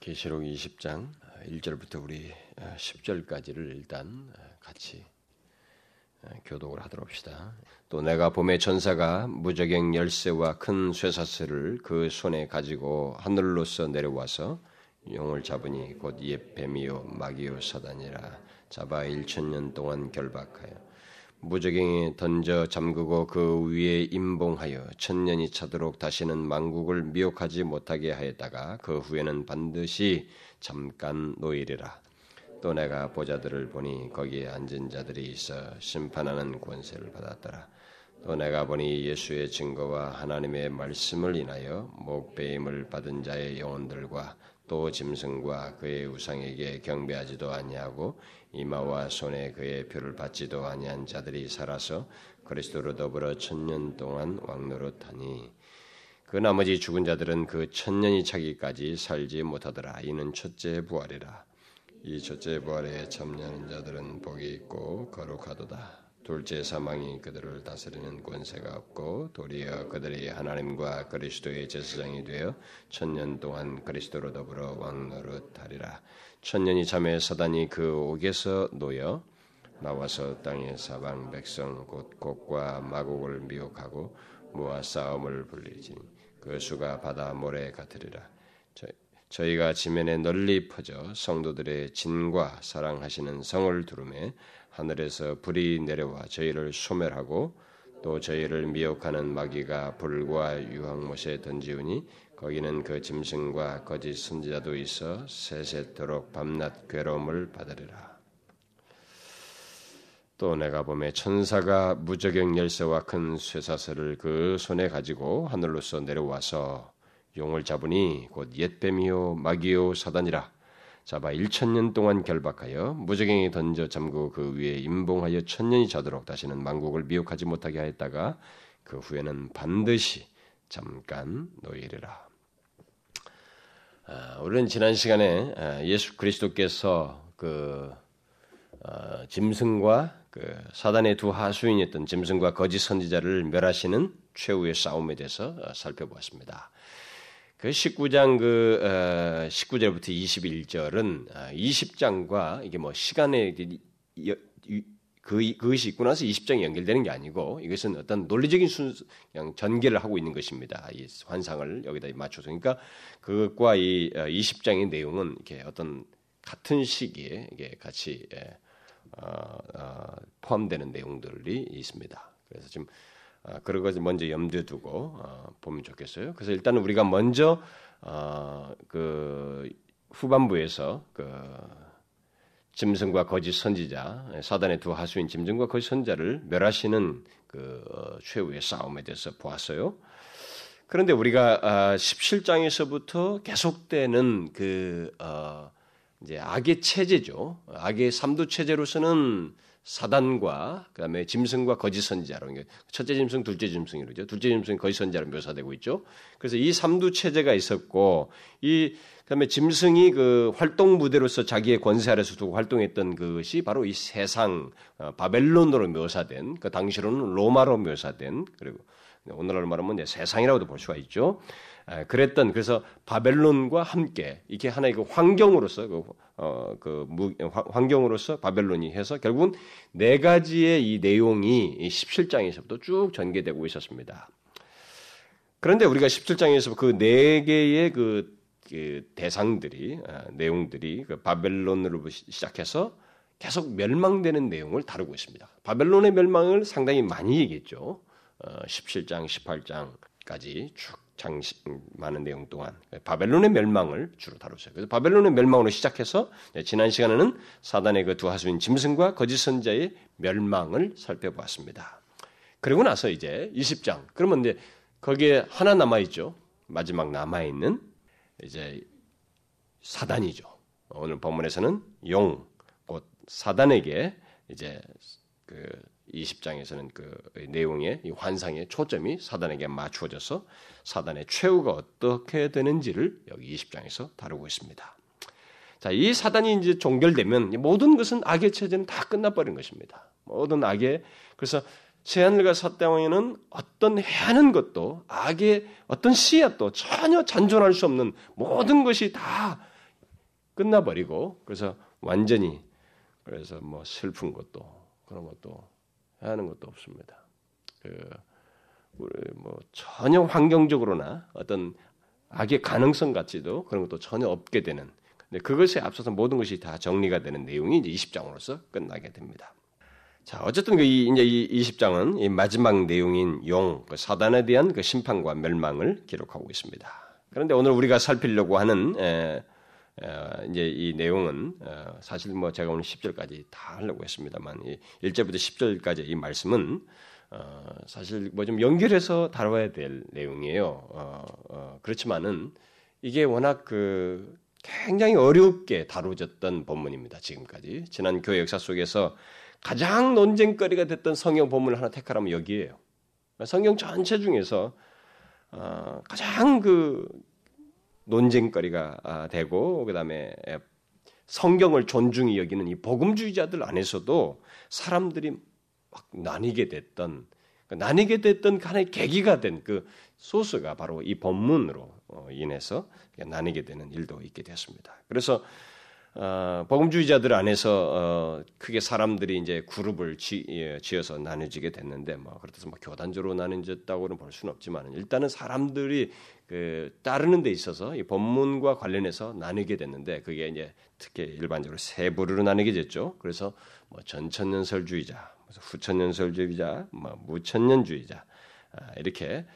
계시록 20장 1절부터 우리 10절까지를 일단 같이 교독을 하도록 합시다. 또 내가 봄의 천사가 무저갱 열쇠와 큰 쇠사슬을 그 손에 가지고 하늘로서 내려와서 용을 잡으니 곧 옛 뱀이요 마귀요 사단이라. 잡아 1,000년 동안 결박하여 무저갱에 던져 잠그고 그 위에 임봉하여 1,000년이 차도록 다시는 만국을 미혹하지 못하게 하였다가 그 후에는 반드시 잠깐 놓이리라. 또 내가 보자들을 보니 거기에 앉은 자들이 있어 심판하는 권세를 받았더라. 또 내가 보니 예수의 증거와 하나님의 말씀을 인하여 목배임을 받은 자의 영혼들과 또 짐승과 그의 우상에게 경배하지도 아니하고 이마와 손에 그의 표를 받지도 아니한 자들이 살아서 그리스도로 더불어 1,000년 동안 왕노릇하니 그 나머지 죽은 자들은 그 1,000년이 차기까지 살지 못하더라. 이는 첫째 부활이라. 이 첫째 부활에 참여하는 자들은 복이 있고 거룩하도다. 둘째 사망이 그들을 다스리는 권세가 없고 도리어 그들이 하나님과 그리스도의 제사장이 되어 1,000년 동안 그리스도로 더불어 왕노릇하리라. 1,000년이 참에 사단이 그 옥에서 놓여 나와서 땅의 사방 백성 곧 곡과 마곡을 미혹하고 모아 싸움을 불리지니 그 수가 바다 모래 같으리라. 저희가 지면에 널리 퍼져 성도들의 진과 사랑하시는 성을 두르매 하늘에서 불이 내려와 저희를 소멸하고 또 저희를 미혹하는 마귀가 불과 유황못에 던지우니 거기는 그 짐승과 거짓 선지자도 있어 세세토록 밤낮 괴로움을 받으리라. 또 내가 보매 천사가 무저갱 열쇠와 큰 쇠사슬을 그 손에 가지고 하늘로서 내려와서 용을 잡으니 곧 옛뱀이요 마귀요 사단이라. 잡아 1,000년 동안 결박하여 무저갱에 던져 잠그고 그 위에 임봉하여 1,000년이 자도록 다시는 만국을 미혹하지 못하게 하였다가 그 후에는 반드시 잠깐 놓이리라. 우리는 지난 시간에 예수 그리스도께서 그 짐승과 그 사단의 두 하수인이었던 짐승과 거짓 선지자를 멸하시는 최후의 싸움에 대해서 살펴보았습니다. 그 19장 19절부터 21절은 20장과 이게 뭐 시간에 그것이 있고 나서 20장이 연결되는 게 아니고 이것은 어떤 논리적인 그냥 전개를 하고 있는 것입니다. 이 환상을 여기다 맞춰서 그러니까 그것과 이 20장의 내용은 이렇게 어떤 같은 시기에 이게 같이 포함되는 내용들이 있습니다. 그래서 지금 그런 것을 먼저 염두에 두고 보면 좋겠어요. 그래서 일단은 우리가 먼저 그 후반부에서 그 짐승과 거짓 선지자, 사단의 두 하수인 짐승과 거짓 선지자를 멸하시는 그 최후의 싸움에 대해서 보았어요. 그런데 우리가 17장에서부터 계속되는 그 이제 악의 체제죠. 악의 삼두 체제로서는 사단과 그다음에 짐승과 거짓 선지자로 첫째 짐승, 둘째 짐승이 그러죠. 둘째 짐승이 거짓 선지자로 묘사되고 있죠. 그래서 이 삼두 체제가 있었고 이 그다음에 짐승이 그 활동 무대로서 자기의 권세 아래서 두고 활동했던 그것이 바로 이 세상 바벨론으로 묘사된 그 당시로는 로마로 묘사된 그리고 오늘날 말하면 이제 세상이라고도 볼 수가 있죠. 그래서 바벨론과 함께 이게 하나의 그 환경으로서 환경으로서 바벨론이 해서 결국은 네 가지의 이 내용이 이 17장에서부터 쭉 전개되고 있었습니다. 그런데 우리가 17장에서 그 네 개의 그 대상들이 내용들이 그 바벨론으로 시작해서 계속 멸망되는 내용을 다루고 있습니다. 바벨론의 멸망을 상당히 많이 얘기했죠. 17장, 18장까지 쭉 많은 내용 동안 바벨론의 멸망을 주로 다뤘어요. 그래서 바벨론의 멸망으로 시작해서 지난 시간에는 사단의 그 두 하수인 짐승과 거짓 선자의 멸망을 살펴보았습니다. 그리고 나서 이제 20장 그러면 이제 거기에 하나 남아있죠. 마지막 남아있는 이제 사단이죠. 오늘 본문에서는 용, 곧 사단에게 이제 그 20장에서는 그 내용의 이 환상의 초점이 사단에게 맞추어져서 사단의 최후가 어떻게 되는지를 여기 20장에서 다루고 있습니다. 자, 이 사단이 이제 종결되면 모든 것은 악의 체제는 다 끝나버린 것입니다. 모든 악의 그래서 새하늘과 새 땅에는 어떤 해하는 것도 악의 어떤 씨앗도 전혀 잔존할 수 없는 모든 것이 다 끝나버리고, 그래서 완전히, 그래서 뭐 슬픈 것도 그런 것도 하는 것도 없습니다. 우리 뭐 전혀 환경적으로나 어떤 악의 가능성 같지도 그런 것도 전혀 없게 되는, 근데 그것에 앞서서 모든 것이 다 정리가 되는 내용이 이제 20장으로서 끝나게 됩니다. 자, 어쨌든 이제 이 20장은 이 마지막 내용인 용, 그 사단에 대한 그 심판과 멸망을 기록하고 있습니다. 그런데 오늘 우리가 살피려고 하는 이제 이 내용은 사실 뭐 제가 오늘 10절까지 다 하려고 했습니다만, 이 1절부터 10절까지 이 말씀은 사실 뭐 좀 연결해서 다뤄야 될 내용이에요. 그렇지만은 이게 워낙 그 굉장히 어렵게 다루졌던 본문입니다. 지금까지 지난 교회 역사 속에서 가장 논쟁거리가 됐던 성경 본문을 하나 택하라면 여기에요. 성경 전체 중에서 가장 그 논쟁거리가 되고, 그다음에 성경을 존중히 여기는 이 복음주의자들 안에서도 사람들이 막 나뉘게 됐던 하나의 계기가 된 그 소스가 바로 이 본문으로 인해서 나뉘게 되는 일도 있게 됐습니다. 그래서 복음주의자들 안에서 크게 사람들이 이제 그룹을 지어서 나뉘지게 됐는데, 뭐 그렇다고 뭐 교단적으로 나뉘졌다고는 볼 수는 없지만, 일단은 사람들이 그 따르는 데 있어서 이 본문과 관련해서 나뉘게 됐는데, 그게 이제 특히 일반적으로 세 부류로 나뉘게 됐죠. 그래서 뭐 전천년설주의자, 후천년설주의자, 뭐 무천년주의자, 이렇게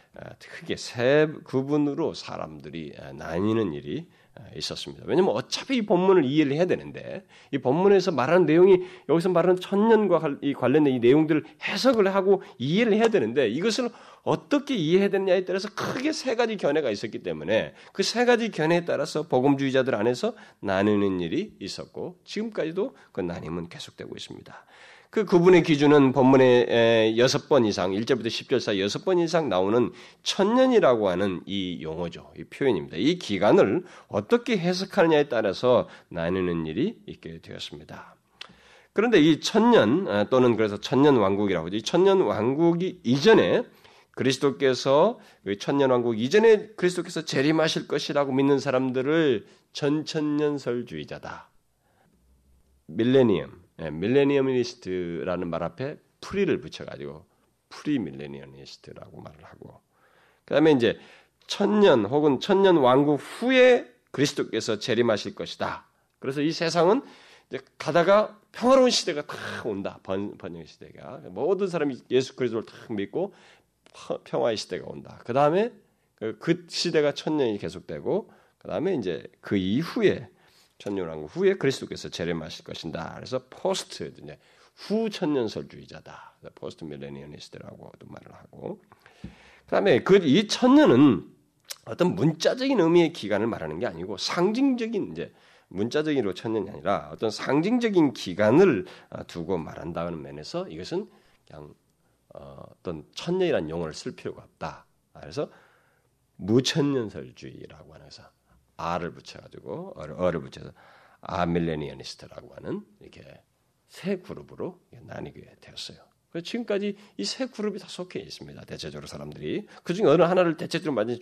크게 세 구분으로 사람들이 나뉘는 일이 있었습니다. 왜냐하면 어차피 이 본문을 이해를 해야 되는데, 이 본문에서 말하는 내용이 여기서 말하는 천년과 관련된 이 내용들을 해석을 하고 이해를 해야 되는데, 이것을 어떻게 이해해야 되느냐에 따라서 크게 세 가지 견해가 있었기 때문에 그 세 가지 견해에 따라서 복음주의자들 안에서 나누는 일이 있었고, 지금까지도 그 나눔은 계속되고 있습니다. 그 구분의 기준은 본문에 6번 이상, 1절부터 10절 사이 6번 이상 나오는 천년이라고 하는 이 용어죠. 이 표현입니다. 이 기간을 어떻게 해석하느냐에 따라서 나누는 일이 있게 되었습니다. 그런데 이 천년, 또는 그래서 천년왕국이라고 하죠. 이 천년왕국이 이전에 그리스도께서, 천년왕국 이전에 그리스도께서 재림하실 것이라고 믿는 사람들을 전천년설주의자다, 밀레니엄, 밀레니엄리스트라는 말 앞에 프리를 붙여가지고 프리밀레니엄리스트라고 말을 하고, 그 다음에 이제 천년 혹은 천년 왕국 후에 그리스도께서 재림하실 것이다. 그래서 이 세상은 이제 가다가 평화로운 시대가 다 온다. 번영의 시대가, 모든 사람이 예수 그리스도를 딱 믿고 평화의 시대가 온다. 그 다음에 그 시대가 천년이 계속되고, 그 다음에 이제 그 이후에 천년왕국 후에 그리스도께서 재림하실 것이다. 그래서 포스트, 이제 후천년설주의자다, 포스트 밀레니언리스트라고도 말을 하고, 그다음에 이 천년은 어떤 문자적인 의미의 기간을 말하는 게 아니고 상징적인, 이제 문자적으로 천년이 아니라 어떤 상징적인 기간을 두고 말한다는 면에서 이것은 그냥 어떤 천년이라는 용어를 쓸 필요가 없다. 그래서 무천년설주의라고 하는 것은 아를 붙여가지고 어를 붙여서 아밀레니언리스트라고 하는 이렇게 세 그룹으로 나뉘게 되었어요. 그래서 지금까지 이 세 그룹이 다 속해 있습니다. 대체적으로 사람들이 그 중에 어느 하나를 대체적으로 많이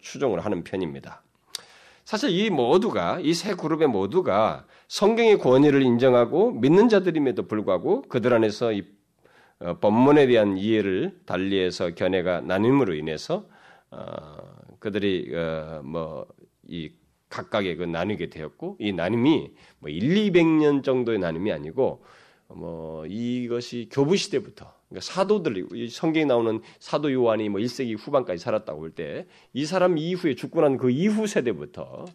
추종을 하는 편입니다. 사실 이 모두가, 이 세 그룹의 모두가 성경의 권위를 인정하고 믿는 자들임에도 불구하고 그들 안에서 이 본문에 대한 이해를 달리해서 견해가 나눔으로 인해서 그들이 뭐 이 각각의 그 나뉘게 되었고, 이 나눔이 뭐 1,200년 정도의 나눔이 아니고, 뭐 이것이 교부 시대부터, 그러니까 사도들, 성경에 나오는 사도 요한이 뭐 1세기 후반까지 살았다고 할 때 이 사람 이후에 죽고 난 그 이후 세대부터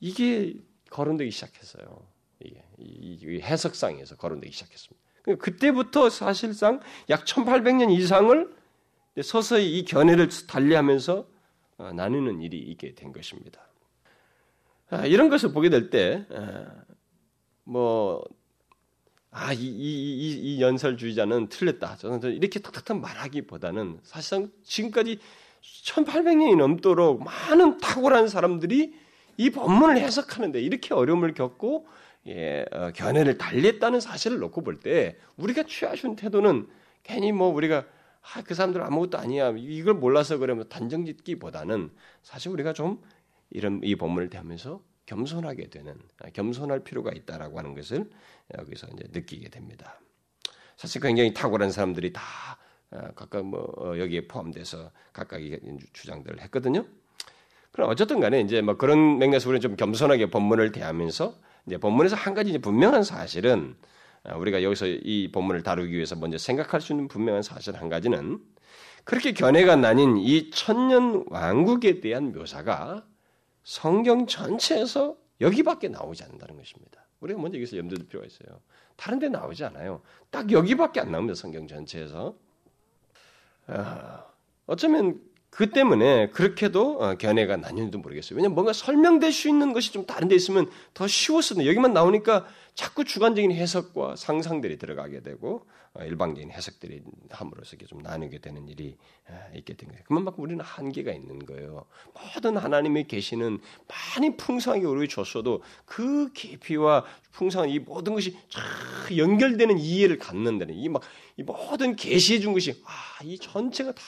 이게 거론되기 시작했어요. 이게 이 해석상에서 거론되기 시작했습니다. 그러니까 그때부터 사실상 약 1800년 이상을 서서히 이 견해를 달리하면서 나누는 일이 있게 된 것입니다. 이런 것을 보게 될 때, 이 연설주의자는 틀렸다, 저는 이렇게 탁탁탁 말하기보다는 사실상 지금까지 1800년이 넘도록 많은 탁월한 사람들이 이 본문을 해석하는데 이렇게 어려움을 겪고 견해를 달리했다는 사실을 놓고 볼 때, 우리가 취하신 태도는 괜히 뭐 우리가 그 사람들은 아무것도 아니야, 이걸 몰라서 그러면 단정짓기보다는 사실 우리가 좀 이런 이 본문을 대하면서 겸손하게 되는, 겸손할 필요가 있다라고 하는 것을 여기서 이제 느끼게 됩니다. 사실 굉장히 탁월한 사람들이 다 각각 여기에 포함돼서 각각의 주장들을 했거든요. 그럼 어쨌든 간에 이제 그런 맥락에서 우리는 좀 겸손하게 본문을 대하면서 이제 본문에서 한 가지 이제 분명한 사실은, 우리가 여기서 이 본문을 다루기 위해서 먼저 생각할 수 있는 분명한 사실 한 가지는, 그렇게 견해가 나뉜 이 천년 왕국에 대한 묘사가 성경 전체에서 여기밖에 나오지 않는다는 것입니다. 우리가 먼저 여기서 염두에 둘 필요가 있어요. 다른 데 나오지 않아요. 딱 여기밖에 안 나옵니다. 성경 전체에서. 어쩌면 그 때문에 그렇게도 견해가 나뉘는지도 모르겠어요. 왜냐하면 뭔가 설명될 수 있는 것이 좀 다른 데 있으면 더 쉬웠었는데 여기만 나오니까 자꾸 주관적인 해석과 상상들이 들어가게 되고 일방적인 해석들이 함으로써 이렇게 좀 나누게 되는 일이 있게 된 거예요. 그만큼 우리는 한계가 있는 거예요. 모든 하나님의 계시는 많이 풍성하게 우리 줬어도 그 깊이와 풍성한 이 모든 것이 쫙 연결되는 이해를 갖는 데는 이 모든 계시해 준 것이 이 전체가 다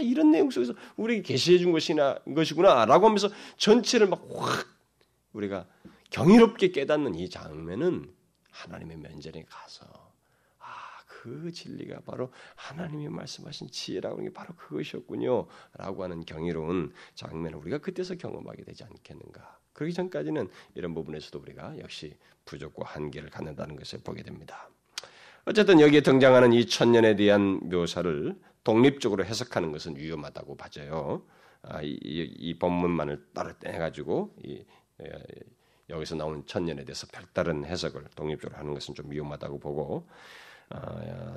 이런 내용 속에서 우리에게 계시해 준 것이구나라고 하면서 전체를 막 확 우리가 경이롭게 깨닫는 이 장면은 하나님의 면전에 가서 그 진리가 바로 하나님이 말씀하신 지혜라고 하는 게 바로 그것이었군요라고 하는 경이로운 장면을 우리가 그때서 경험하게 되지 않겠는가. 그러기 전까지는 이런 부분에서도 우리가 역시 부족과 한계를 갖는다는 것을 보게 됩니다. 어쨌든 여기에 등장하는 이 천년에 대한 묘사를 독립적으로 해석하는 것은 위험하다고 봐져요. 이 본문만을 따로 떼가지고 여기서 나오는 천년에 대해서 별다른 해석을 독립적으로 하는 것은 좀 위험하다고 보고,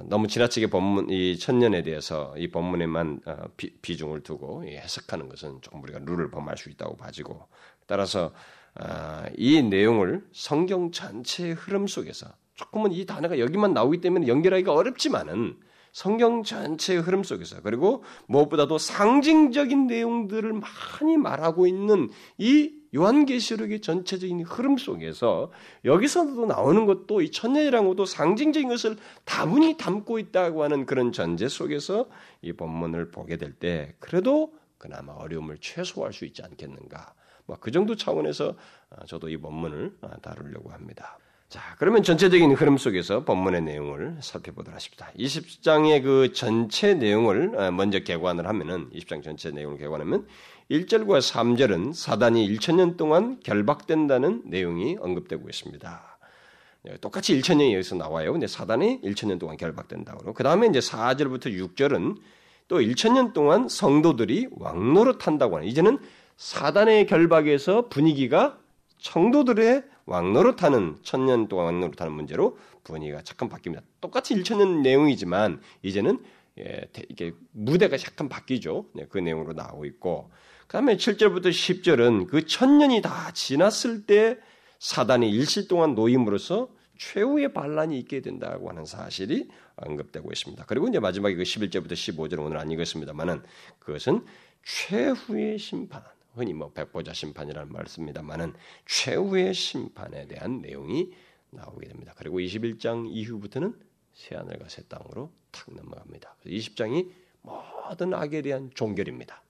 너무 지나치게 본문 이 천년에 대해서 이 본문에만 비중을 두고 해석하는 것은 조금 우리가 룰을 범할 수 있다고 봐지고, 따라서 이 내용을 성경 전체의 흐름 속에서 조금은 이 단어가 여기만 나오기 때문에 연결하기가 어렵지만은 성경 전체의 흐름 속에서, 그리고 무엇보다도 상징적인 내용들을 많이 말하고 있는 이 요한계시록의 전체적인 흐름 속에서 여기서도 나오는 것도 이 천년이라는 것도 상징적인 것을 다분히 담고 있다고 하는 그런 전제 속에서 이 본문을 보게 될 때 그래도 그나마 어려움을 최소화할 수 있지 않겠는가. 그 정도 차원에서 저도 이 본문을 다루려고 합니다. 자, 그러면 전체적인 흐름 속에서 본문의 내용을 살펴보도록 하십니다. 20장의 그 전체 내용을 먼저 개관을 하면은, 20장 전체 내용을 개관하면 1절과 3절은 사단이 1,000년 동안 결박된다는 내용이 언급되고 있습니다. 똑같이 1,000년이 여기서 나와요. 근데 사단이 1,000년 동안 결박된다고. 그 다음에 이제 4절부터 6절은 또 1,000년 동안 성도들이 왕노릇한다고 하는, 이제는 사단의 결박에서 분위기가 성도들의 왕노릇하는, 천년 동안 왕노릇하는 문제로 분위기가 잠깐 바뀝니다. 똑같이 1,000년 내용이지만 이제는 이게 무대가 잠깐 바뀌죠. 그 내용으로 나오고 있고, 그 다음에 7절부터 10절은 그 천년이 다 지났을 때 사단이 일시 동안 노임으로써 최후의 반란이 있게 된다고 하는 사실이 언급되고 있습니다. 그리고 이제 마지막에 그 11절부터 15절은 오늘 안 읽었습니다만은 그것은 최후의 심판, 흔히 백보자 심판이라는 말씀입니다만은 최후의 심판에 대한 내용이 나오게 됩니다. 그리고 21장 이후부터는 새하늘과 새 땅으로 탁 넘어갑니다. 20장이 모든 악에 대한 종결입니다.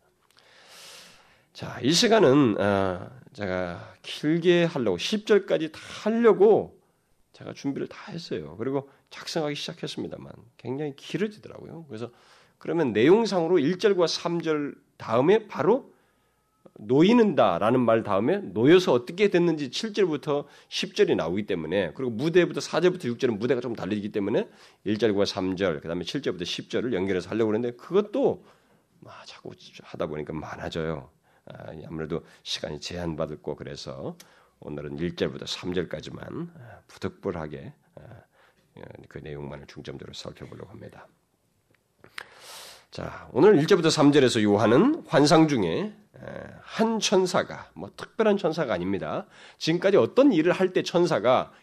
자, 이 시간은 제가 길게 하려고 10절까지 다 하려고 제가 준비를 다 했어요. 그리고 작성하기 시작했습니다만 굉장히 길어지더라고요. 그래서 그러면 내용상으로 1절과 3절 다음에 바로 놓이는다라는 말 다음에 놓여서 어떻게 됐는지 7절부터 10절이 나오기 때문에, 그리고 무대부터 4절부터 6절은 무대가 좀 달리기 때문에 1절과 3절, 그다음에 7절부터 10절을 연결해서 하려고 했는데 그것도 자꾸 하다 보니까 많아져요. 아무래도 시간이 제한받았고, 그래서 오늘은 1절부터 3절까지만 부득불하게 그 내용만을 중점적으로 살펴보려고 합니다. 자, 오늘 1절부터 3절에서 요한은 환상 중에 한 천사가, 특별한 천사가 아닙니다. 지금까지 어떤 일을 할 때 천사가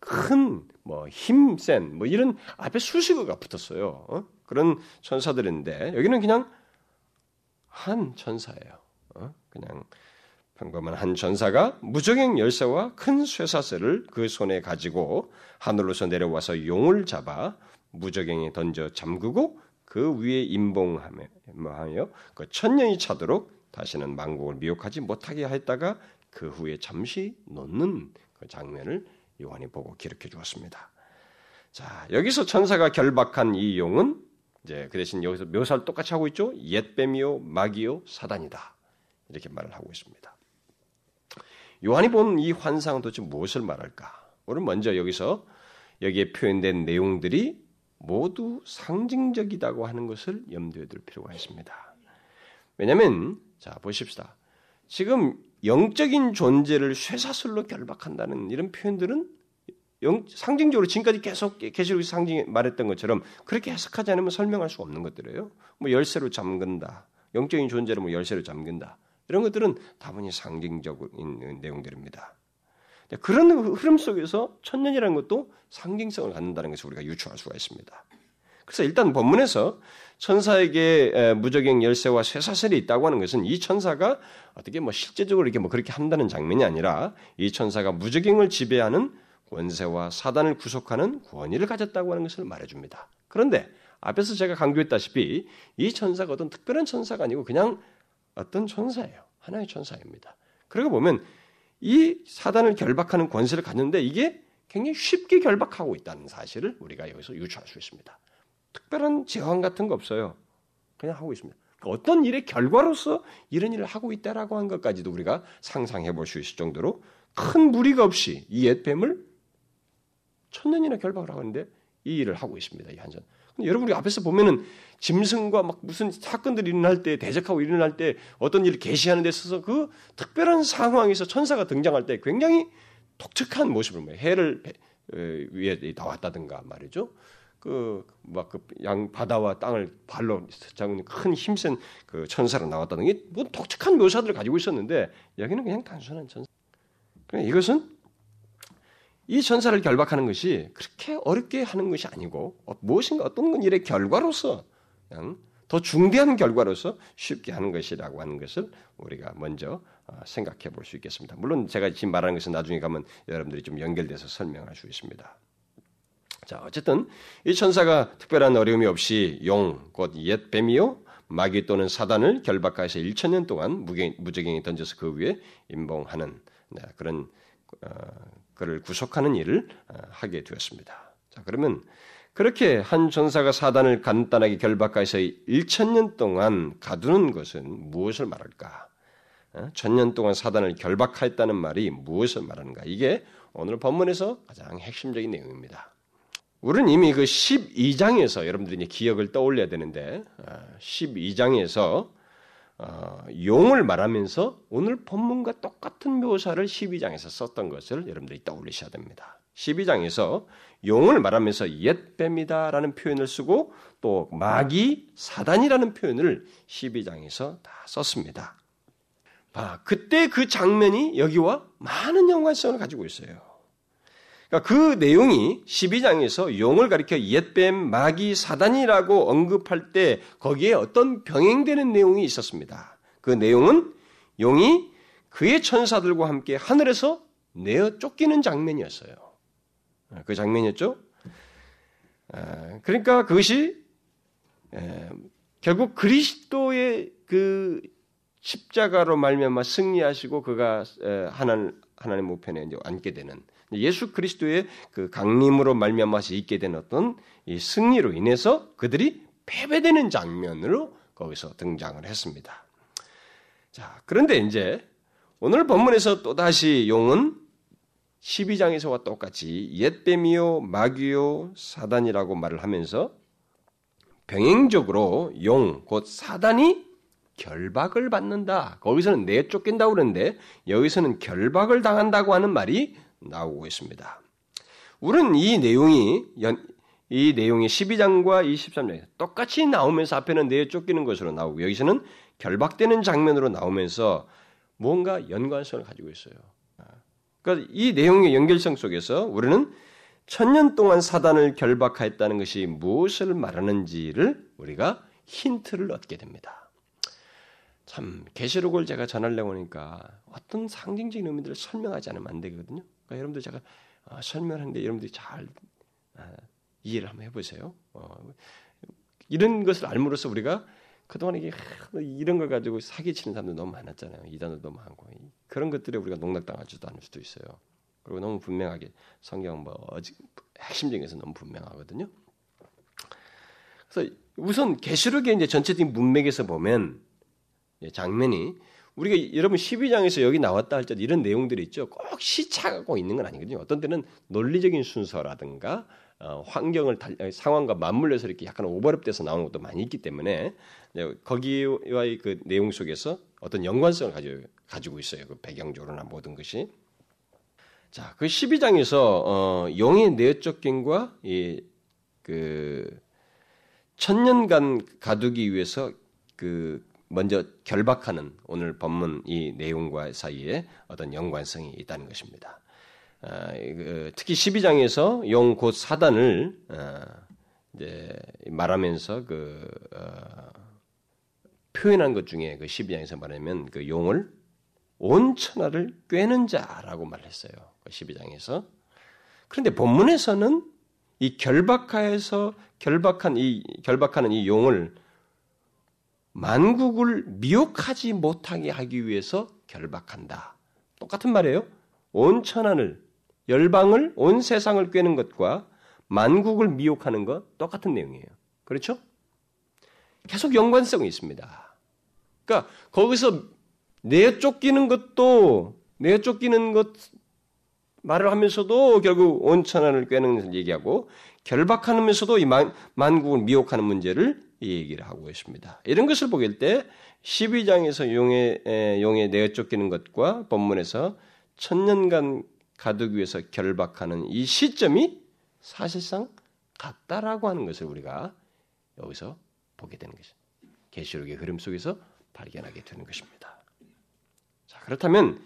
큰, 힘센, 이런 앞에 수식어가 붙었어요. 그런 천사들인데, 여기는 그냥 한 천사예요. 그냥 평범한 한 천사가 무적행 열쇠와 큰 쇠사슬을 그 손에 가지고 하늘로서 내려와서 용을 잡아 무적행에 던져 잠그고 그 위에 임봉하며 그 천년이 차도록 다시는 만국을 미혹하지 못하게 하였다가 그 후에 잠시 놓는 그 장면을 요한이 보고 기록해 주었습니다. 자, 여기서 천사가 결박한 이 용은 이제 그 대신 여기서 묘사를 똑같이 하고 있죠. 옛뱀이요, 마귀요, 사단이다. 이렇게 말을 하고 있습니다. 요한이 본 이 환상은 도대체 무엇을 말할까? 오늘 먼저 여기에 표현된 내용들이 모두 상징적이라고 하는 것을 염두에 둘 필요가 있습니다. 왜냐하면 자 보십시다. 지금 영적인 존재를 쇠사슬로 결박한다는 이런 표현들은 상징적으로 지금까지 계속 계시록에서 말했던 것처럼 그렇게 해석하지 않으면 설명할 수 없는 것들이에요. 뭐 열쇠로 잠근다. 영적인 존재를 뭐 열쇠로 잠근다. 이런 것들은 다분히 상징적인 내용들입니다. 그런 흐름 속에서 천년이라는 것도 상징성을 갖는다는 것을 우리가 유추할 수가 있습니다. 그래서 일단 본문에서 천사에게 무적행 열쇠와 쇠사슬이 있다고 하는 것은 이 천사가 어떻게 뭐 실제적으로 이렇게 뭐 그렇게 한다는 장면이 아니라 이 천사가 무적행을 지배하는 권세와 사단을 구속하는 권위를 가졌다고 하는 것을 말해줍니다. 그런데 앞에서 제가 강조했다시피 이 천사가 어떤 특별한 천사가 아니고 그냥 어떤 천사예요. 하나의 천사입니다. 그러고 보면 이 사단을 결박하는 권세를 갖는데 이게 굉장히 쉽게 결박하고 있다는 사실을 우리가 여기서 유추할 수 있습니다. 특별한 제왕 같은 거 없어요. 그냥 하고 있습니다. 어떤 일의 결과로서 이런 일을 하고 있다라고 한 것까지도 우리가 상상해 볼 수 있을 정도로 큰 무리가 없이 이 옛뱀을 천년이나 결박을 하는데 이 일을 하고 있습니다. 이 한전. 근데 여러분 우리 앞에서 보면은 짐승과 막 무슨 사건들이 일어날 때 대적하고 일어날 때 어떤 일을 계시하는 데 있어서 그 특별한 상황에서 천사가 등장할 때 굉장히 독특한 모습을 뭐 해를 위에 나왔다든가 말이죠. 바다와 땅을 발로 잡는 큰 힘센 그 천사로 나왔다는 게 뭐 독특한 묘사들을 가지고 있었는데 여기는 그냥 단순한 천사. 그러니까 이것은 이 천사를 결박하는 것이 그렇게 어렵게 하는 것이 아니고 무엇인가 어떤 일의 결과로서 그냥 더 중대한 결과로서 쉽게 하는 것이라고 하는 것을 우리가 먼저 생각해 볼 수 있겠습니다. 물론 제가 지금 말하는 것은 나중에 가면 여러분들이 좀 연결돼서 설명할 수 있습니다. 자, 어쨌든 이 천사가 특별한 어려움이 없이 용, 곧 옛뱀이요 마귀 또는 사단을 결박하여서 1,000년 동안 무적행에 던져서 그 위에 임봉하는 그런 그를 구속하는 일을 하게 되었습니다. 자, 그러면 그렇게 한 천사가 사단을 간단하게 결박하여서 1,000년 동안 가두는 것은 무엇을 말할까? 1,000년 동안 사단을 결박하였다는 말이 무엇을 말하는가? 이게 오늘 본문에서 가장 핵심적인 내용입니다. 우리는 이미 그 12장에서 여러분들이 이제 기억을 떠올려야 되는데 12장에서 용을 말하면서 오늘 본문과 똑같은 묘사를 12장에서 썼던 것을 여러분들이 떠올리셔야 됩니다. 12장에서 용을 말하면서 옛뱀이다라는 표현을 쓰고 또 마귀, 사단이라는 표현을 12장에서 다 썼습니다. 그때 그 장면이 여기와 많은 연관성을 가지고 있어요. 그 내용이 12장에서 용을 가리켜 옛뱀, 마귀, 사단이라고 언급할 때 거기에 어떤 병행되는 내용이 있었습니다. 그 내용은 용이 그의 천사들과 함께 하늘에서 내어 쫓기는 장면이었어요. 그 장면이었죠. 그러니까 그것이 결국 그리스도의 그 십자가로 말미암아 승리하시고 그가 하나님 우편에 이제 앉게 되는 예수 그리스도의 그 강림으로 말미암아서 있게 된 어떤 이 승리로 인해서 그들이 패배되는 장면으로 거기서 등장을 했습니다. 자, 그런데 이제 오늘 본문에서 또다시 용은 12장에서와 똑같이 옛뱀이요, 마귀요, 사단이라고 말을 하면서 병행적으로 용, 곧 사단이 결박을 받는다. 거기서는 내쫓긴다고 그러는데 여기서는 결박을 당한다고 하는 말이 나오고 있습니다. 우리는 이 내용이 12장과 23장에 똑같이 나오면서 앞에는 내쫓기는 것으로 나오고 여기서는 결박되는 장면으로 나오면서 뭔가 연관성을 가지고 있어요. 그러니까 이 내용의 연결성 속에서 우리는 1,000년 동안 사단을 결박하였다는 것이 무엇을 말하는지를 우리가 힌트를 얻게 됩니다. 참 계시록을 제가 전하려고 하니까 어떤 상징적인 의미들을 설명하지 않으면 안 되거든요. 그러니까 여러분들 제가 설명하는데 여러분들이 잘 이해를 한번 해보세요. 이런 것을 알므로써 우리가 그동안 이게 이런 걸 가지고 사기치는 사람도 너무 많았잖아요. 이단도 너무 많고 그런 것들에 우리가 농락당하지도 않을 수도 있어요. 그리고 너무 분명하게 성경은 핵심적인 것은 너무 분명하거든요. 그래서 우선 계시록의 이제 전체적인 문맥에서 보면 장면이 우리가 여러분 12장에서 여기 나왔다 할 때 이런 내용들이 있죠. 꼭 시차가 있는 건 아니거든요. 어떤 때는 논리적인 순서라든가 환경을 상황과 맞물려서 이렇게 약간 오버랩돼서 나오는 것도 많이 있기 때문에 거기와의 그 내용 속에서 어떤 연관성을 가지고 있어요. 그 배경적으로나 모든 것이. 자, 그 12장에서 용의 내쫓김과 그 천년간 가두기 위해서 그 먼저 결박하는 오늘 본문 이 내용과 사이에 어떤 연관성이 있다는 것입니다. 특히 12장에서 용 곧 사단을 이제 말하면서 표현한 것 중에 그 12장에서 말하면 그 용을 온 천하를 꿰는 자라고 말했어요. 그 12장에서. 그런데 본문에서는 이 결박하에서 결박하는 이 용을 만국을 미혹하지 못하게 하기 위해서 결박한다. 똑같은 말이에요. 온 천하를, 열방을, 온 세상을 꿰는 것과 만국을 미혹하는 것 똑같은 내용이에요. 그렇죠? 계속 연관성이 있습니다. 그러니까 거기서 내쫓기는 것 말을 하면서도 결국 온 천하를 꿰는 얘기하고 결박하면서도 이 만국을 미혹하는 문제를 이 얘기를 하고 있습니다. 이런 것을 보길 때 12장에서 용에 내쫓기는 것과 본문에서 천년간 가두기 위해서 결박하는 이 시점이 사실상 같다라고 하는 것을 우리가 여기서 보게 되는 것이 계시록의 흐름 속에서 발견하게 되는 것입니다. 자, 그렇다면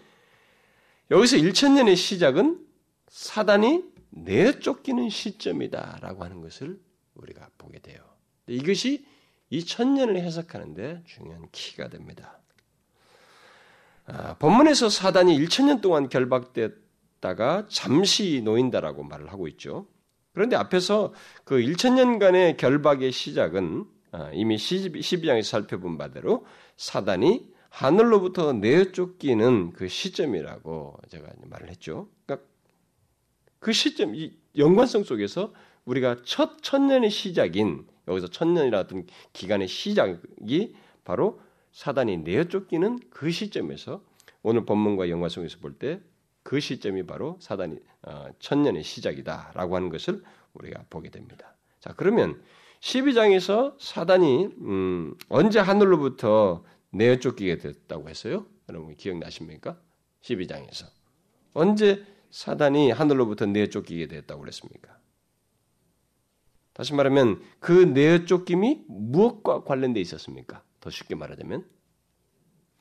여기서 1,000년의 시작은 사단이 내쫓기는 시점이다라고 하는 것을 우리가 보게 돼요. 이것이 2000년을 해석하는데 중요한 키가 됩니다. 본문에서 사단이 1000년 동안 결박됐다가 잠시 놓인다라고 말을 하고 있죠. 그런데 앞에서 그 1000년간의 결박의 시작은 이미 12장에서 살펴본 바대로 사단이 하늘로부터 내쫓기는 그 시점이라고 제가 말을 했죠. 그러니까 그 시점, 이 연관성 속에서 우리가 첫 천년의 시작인 여기서 천년이라는 기간의 시작이 바로 사단이 내쫓기는 그 시점에서 오늘 본문과 연관성에서 볼 때 그 시점이 바로 사단이 천년의 시작이다라고 하는 것을 우리가 보게 됩니다. 자, 그러면 12장에서 사단이 언제 하늘로부터 내쫓기게 됐다고 했어요? 여러분 기억나십니까? 12장에서 언제 사단이 하늘로부터 내쫓기게 됐다고 그랬습니까? 다시 말하면 그 내쫓김이 무엇과 관련돼 있었습니까? 더 쉽게 말하자면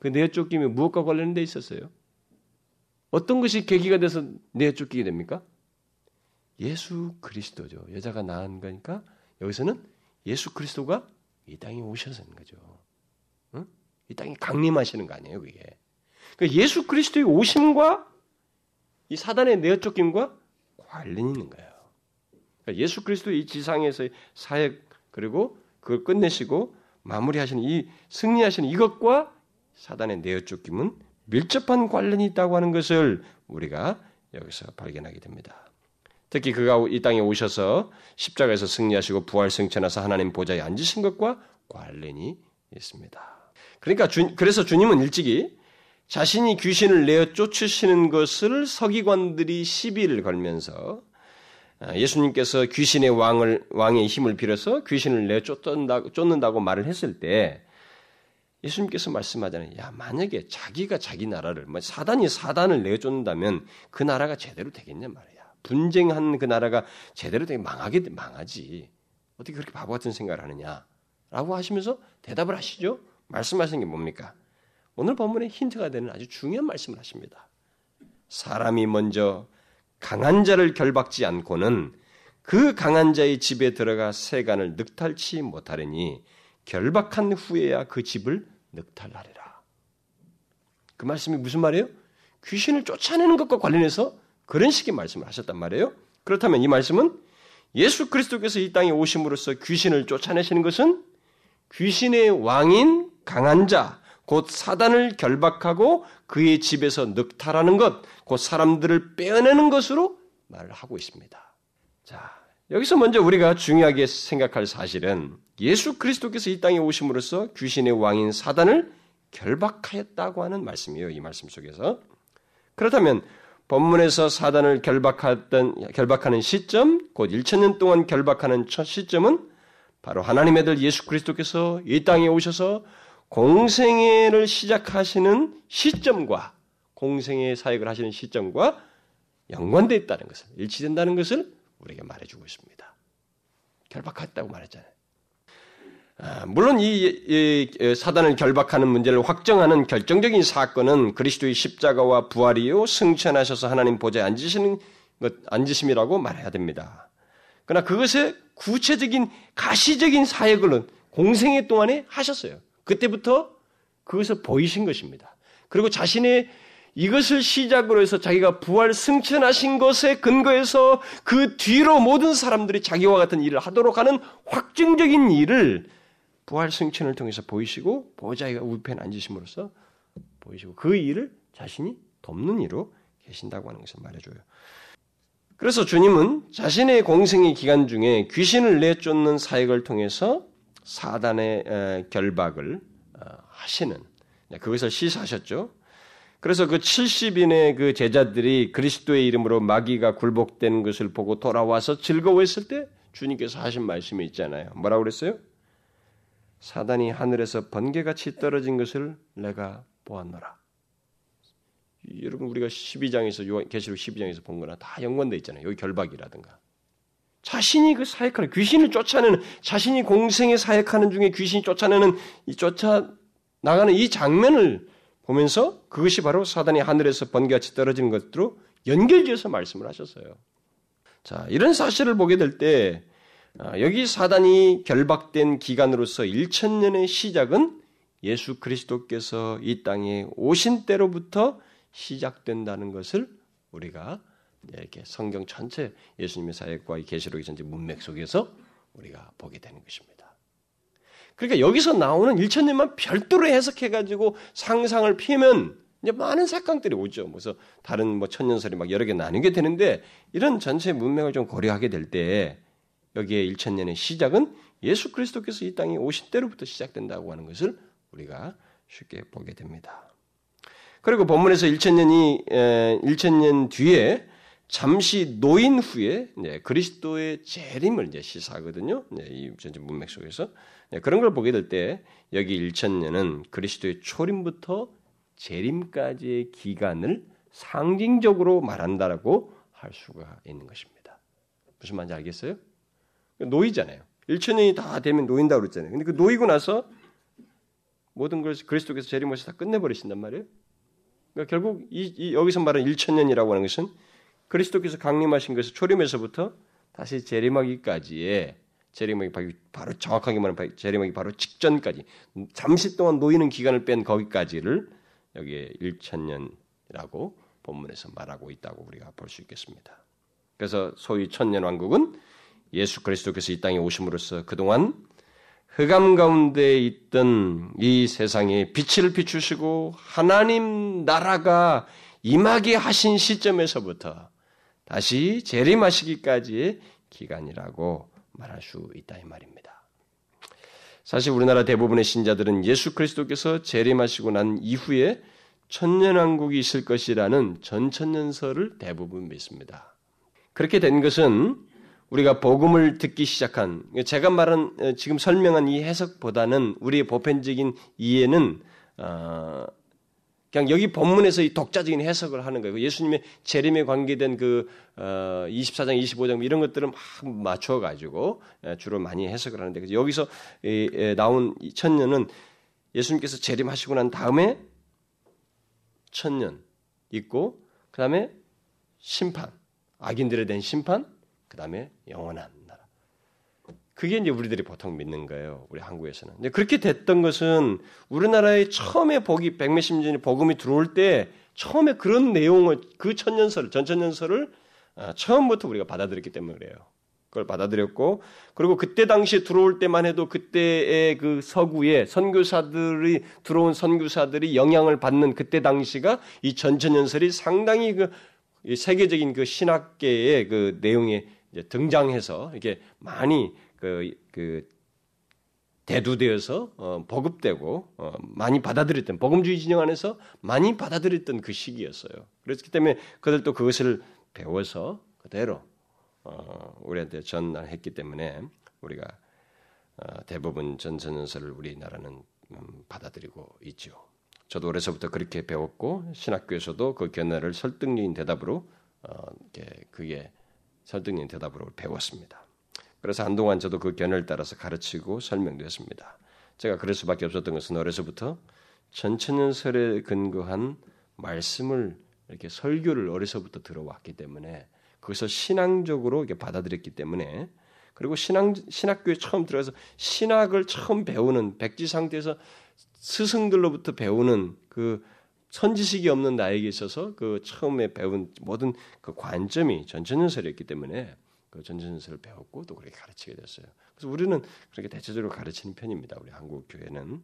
그 내쫓김이 무엇과 관련돼 있었어요? 어떤 것이 계기가 돼서 내쫓기게 됩니까? 예수 그리스도죠. 여자가 낳은 거니까 여기서는 예수 그리스도가 이 땅에 오셔서인 거죠. 응? 이 땅에 강림하시는 거 아니에요, 그게. 그러니까 예수 그리스도의 오심과 이 사단의 내쫓김과 관련이 있는 거예요. 예수 그리스도의 이 지상에서의 사역 그리고 그걸 끝내시고 마무리하시는 이 승리하시는 이것과 사단의 내쫓김은 밀접한 관련이 있다고 하는 것을 우리가 여기서 발견하게 됩니다. 특히 그가 이 땅에 오셔서 십자가에서 승리하시고 부활승천하사 하나님 보좌에 앉으신 것과 관련이 있습니다. 그러니까 그래서 주님은 일찍이 자신이 귀신을 내쫓으시는 것을 서기관들이 시비를 걸면서 예수님께서 귀신의 왕의 힘을 빌어서 귀신을 내쫓는다고 말을 했을 때 예수님께서 말씀하잖아요. 야, 만약에 자기가 자기 나라를 사단이 사단을 내쫓는다면 그 나라가 제대로 되겠냐 말이야. 분쟁한 그 나라가 제대로 되게 망하지. 어떻게 그렇게 바보 같은 생각을 하느냐라고 하시면서 대답을 하시죠. 말씀하시는 게 뭡니까? 오늘 본문의 힌트가 되는 아주 중요한 말씀을 하십니다. 사람이 먼저 강한 자를 결박지 않고는 그 강한 자의 집에 들어가 세간을 늑탈치 못하리니 결박한 후에야 그 집을 늑탈하리라. 그 말씀이 무슨 말이에요? 귀신을 쫓아내는 것과 관련해서 그런 식의 말씀을 하셨단 말이에요. 그렇다면 이 말씀은 예수 그리스도께서 이 땅에 오심으로써 귀신을 쫓아내시는 것은 귀신의 왕인 강한 자, 곧 사단을 결박하고 그의 집에서 늑탈하는 것, 곧 사람들을 빼어내는 것으로 말을 하고 있습니다. 자, 여기서 먼저 우리가 중요하게 생각할 사실은 예수 그리스도께서 이 땅에 오심으로써 귀신의 왕인 사단을 결박하였다고 하는 말씀이에요. 이 말씀 속에서. 그렇다면 본문에서 사단을 결박하는 시점, 곧 1,000년 동안 결박하는 첫 시점은 바로 하나님의 아들 예수 그리스도께서 이 땅에 오셔서 공생애를 시작하시는 시점과 공생애 사역을 하시는 시점과 연관되어 있다는 것을, 일치된다는 것을 우리에게 말해주고 있습니다. 결박했다고 말했잖아요. 물론 이 사단을 결박하는 문제를 확정하는 결정적인 사건은 그리스도의 십자가와 부활이요 승천하셔서 하나님 보좌에 앉으심이라고 말해야 됩니다. 그러나 그것의 구체적인 가시적인 사역을 공생애 동안에 하셨어요. 그때부터 그것을 보이신 것입니다. 그리고 자신의 이것을 시작으로 해서 자기가 부활 승천하신 것에 근거해서 그 뒤로 모든 사람들이 자기와 같은 일을 하도록 하는 확증적인 일을 부활 승천을 통해서 보이시고 보좌에 우편에 앉으심으로써 보이시고 그 일을 자신이 돕는 이로 계신다고 하는 것을 말해줘요. 그래서 주님은 자신의 공생의 기간 중에 귀신을 내쫓는 사역을 통해서 사단의 결박을 하시는 그것을 시사하셨죠. 그래서 그 70인의 그 제자들이 그리스도의 이름으로 마귀가 굴복된 것을 보고 돌아와서 즐거워했을 때 주님께서 하신 말씀이 있잖아요. 뭐라고 그랬어요? 사단이 하늘에서 번개같이 떨어진 것을 내가 보았노라. 여러분 우리가 12장에서 요한계시록 12장에서 본 거나 다 연관되어 있잖아요. 여기 결박이라든가. 자신이 그 사역하는 귀신을 쫓아내는 자신이 공생에 사역하는 중에 귀신이 쫓아나가는 이 장면을 보면서 그것이 바로 사단이 하늘에서 번개같이 떨어지는 것으로 연결지어서 말씀을 하셨어요. 자, 이런 사실을 보게 될 때 여기 사단이 결박된 기간으로서 1,000년의 시작은 예수 그리스도께서 이 땅에 오신 때로부터 시작된다는 것을 우리가 이렇게 성경 전체 예수님의 사역과 이 계시록의 전체 문맥 속에서 우리가 보게 되는 것입니다. 그러니까 여기서 나오는 1,000년만 별도로 해석해가지고 상상을 피우면 이제 많은 사건들이 오죠. 그래서 다른 뭐 천년설이 막 여러 개 나뉘게 되는데 이런 전체 문맥을 좀 고려하게 될 때 여기에 1,000년의 시작은 예수 그리스도께서 이 땅에 오신 때로부터 시작된다고 하는 것을 우리가 쉽게 보게 됩니다. 그리고 본문에서 1,000년 뒤에 잠시 노인 후에 그리스도의 재림을 이제 시사하거든요. 이 전체 문맥 속에서 그런 걸 보게 될 때 여기 1,000년은 그리스도의 초림부터 재림까지의 기간을 상징적으로 말한다라고 할 수가 있는 것입니다. 무슨 말인지 알겠어요? 노이잖아요. 1,000년이 다 되면 노인다고 그랬잖아요. 근데 그 노이고 나서 모든 걸 그리스도께서 재림하시 다 끝내버리신단 말이에요. 그러니까 결국 여기서 말하는 1,000년이라고 하는 것은 그리스도께서 강림하신 것을 초림에서부터 다시 재림하기까지의 재림하기 바로 정확하게 말하면 재림하기 바로 직전까지 잠시 동안 놓이는 기간을 뺀 거기까지를 여기에 1,000년이라고 본문에서 말하고 있다고 우리가 볼 수 있겠습니다. 그래서 소위 천년 왕국은 예수 그리스도께서 이 땅에 오심으로써 그동안 흑암 가운데 있던 이 세상에 빛을 비추시고 하나님 나라가 임하게 하신 시점에서부터 다시 재림하시기까지의 기간이라고 말할 수 있다 이 말입니다. 사실 우리나라 대부분의 신자들은 예수 그리스도께서 재림하시고 난 이후에 천년왕국이 있을 것이라는 전천년설을 대부분 믿습니다. 그렇게 된 것은 우리가 복음을 듣기 시작한 제가 말한 지금 설명한 이 해석보다는 우리의 보편적인 이해는 그냥 여기 본문에서 이 독자적인 해석을 하는 거예요. 예수님의 재림에 관계된 그 24장, 25장 이런 것들을 막 맞춰가지고 주로 많이 해석을 하는데 그래서 여기서 나온 천년은 예수님께서 재림하시고 난 다음에 천년 있고 그 다음에 심판, 악인들에 대한 심판, 그 다음에 영원한 나라. 그게 이제 우리들이 보통 믿는 거예요. 우리 한국에서는. 근데 그렇게 됐던 것은 우리나라에 처음에 백몇십 년 전에 복음이 들어올 때 처음에 그런 내용을 그 천년설을 전천년설을 처음부터 우리가 받아들였기 때문에 그래요. 그걸 받아들였고, 그리고 그때 당시 들어올 때만 해도 그때의 그 서구에 선교사들이 들어온 선교사들이 영향을 받는 그때 당시가 이 전천연설이 상당히 그 세계적인 그 신학계의 그 내용에 이제 등장해서 이렇게 많이 그 대두되어서 보급되고 많이 받아들였던 복음주의 진영 안에서 많이 받아들였던 그 시기였어요. 그렇기 때문에 그들도 그것을 배워서 그대로 우리한테 전달했기 때문에 우리가 대부분 전천연설을 우리나라는 받아들이고 있죠. 저도 어려서부터 그렇게 배웠고 신학교에서도 그 견해를 설득적인 대답으로 그게 설득적인 대답으로 배웠습니다. 그래서 한동안 저도 그 견해를 따라서 가르치고 설명도 했습니다. 제가 그럴 수밖에 없었던 것은 어려서부터 전천연설에 근거한 말씀을 이렇게 설교를 어려서부터 들어왔기 때문에 그것을 신앙적으로 이렇게 받아들였기 때문에 그리고 신학교에 처음 들어가서 신학을 처음 배우는 백지 상태에서 스승들로부터 배우는 그 선지식이 없는 나에게 있어서 그 처음에 배운 모든 그 관점이 전천연설이었기 때문에 그 전천연설을 배웠고 또 그렇게 가르치게 됐어요. 그래서 우리는 그렇게 대체적으로 가르치는 편입니다. 우리 한국 교회는.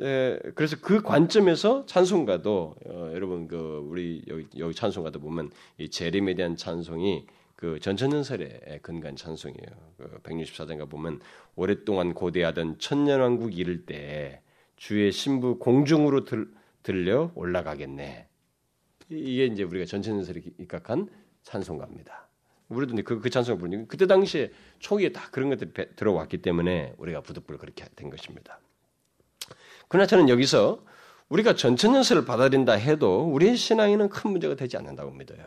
네, 그래서 그 관점에서 찬송가도 여러분 그 우리 여기 찬송가도 보면 이 재림에 대한 찬송이 그 전천연설의 근간 찬송이에요. 그 164장가 보면 오랫동안 고대하던 천년왕국 이를 때 주의 신부 공중으로 들려 올라가겠네. 이게 이제 우리가 전천연설에 입각한 찬송가입니다. 우리도 그 찬송을 부르니까 그때 당시에 초기에 다 그런 것들이 들어왔기 때문에 우리가 부득불 그렇게 된 것입니다. 그러나 저는 여기서 우리가 전천연설을 받아들인다 해도 우리의 신앙에는 큰 문제가 되지 않는다고 믿어요.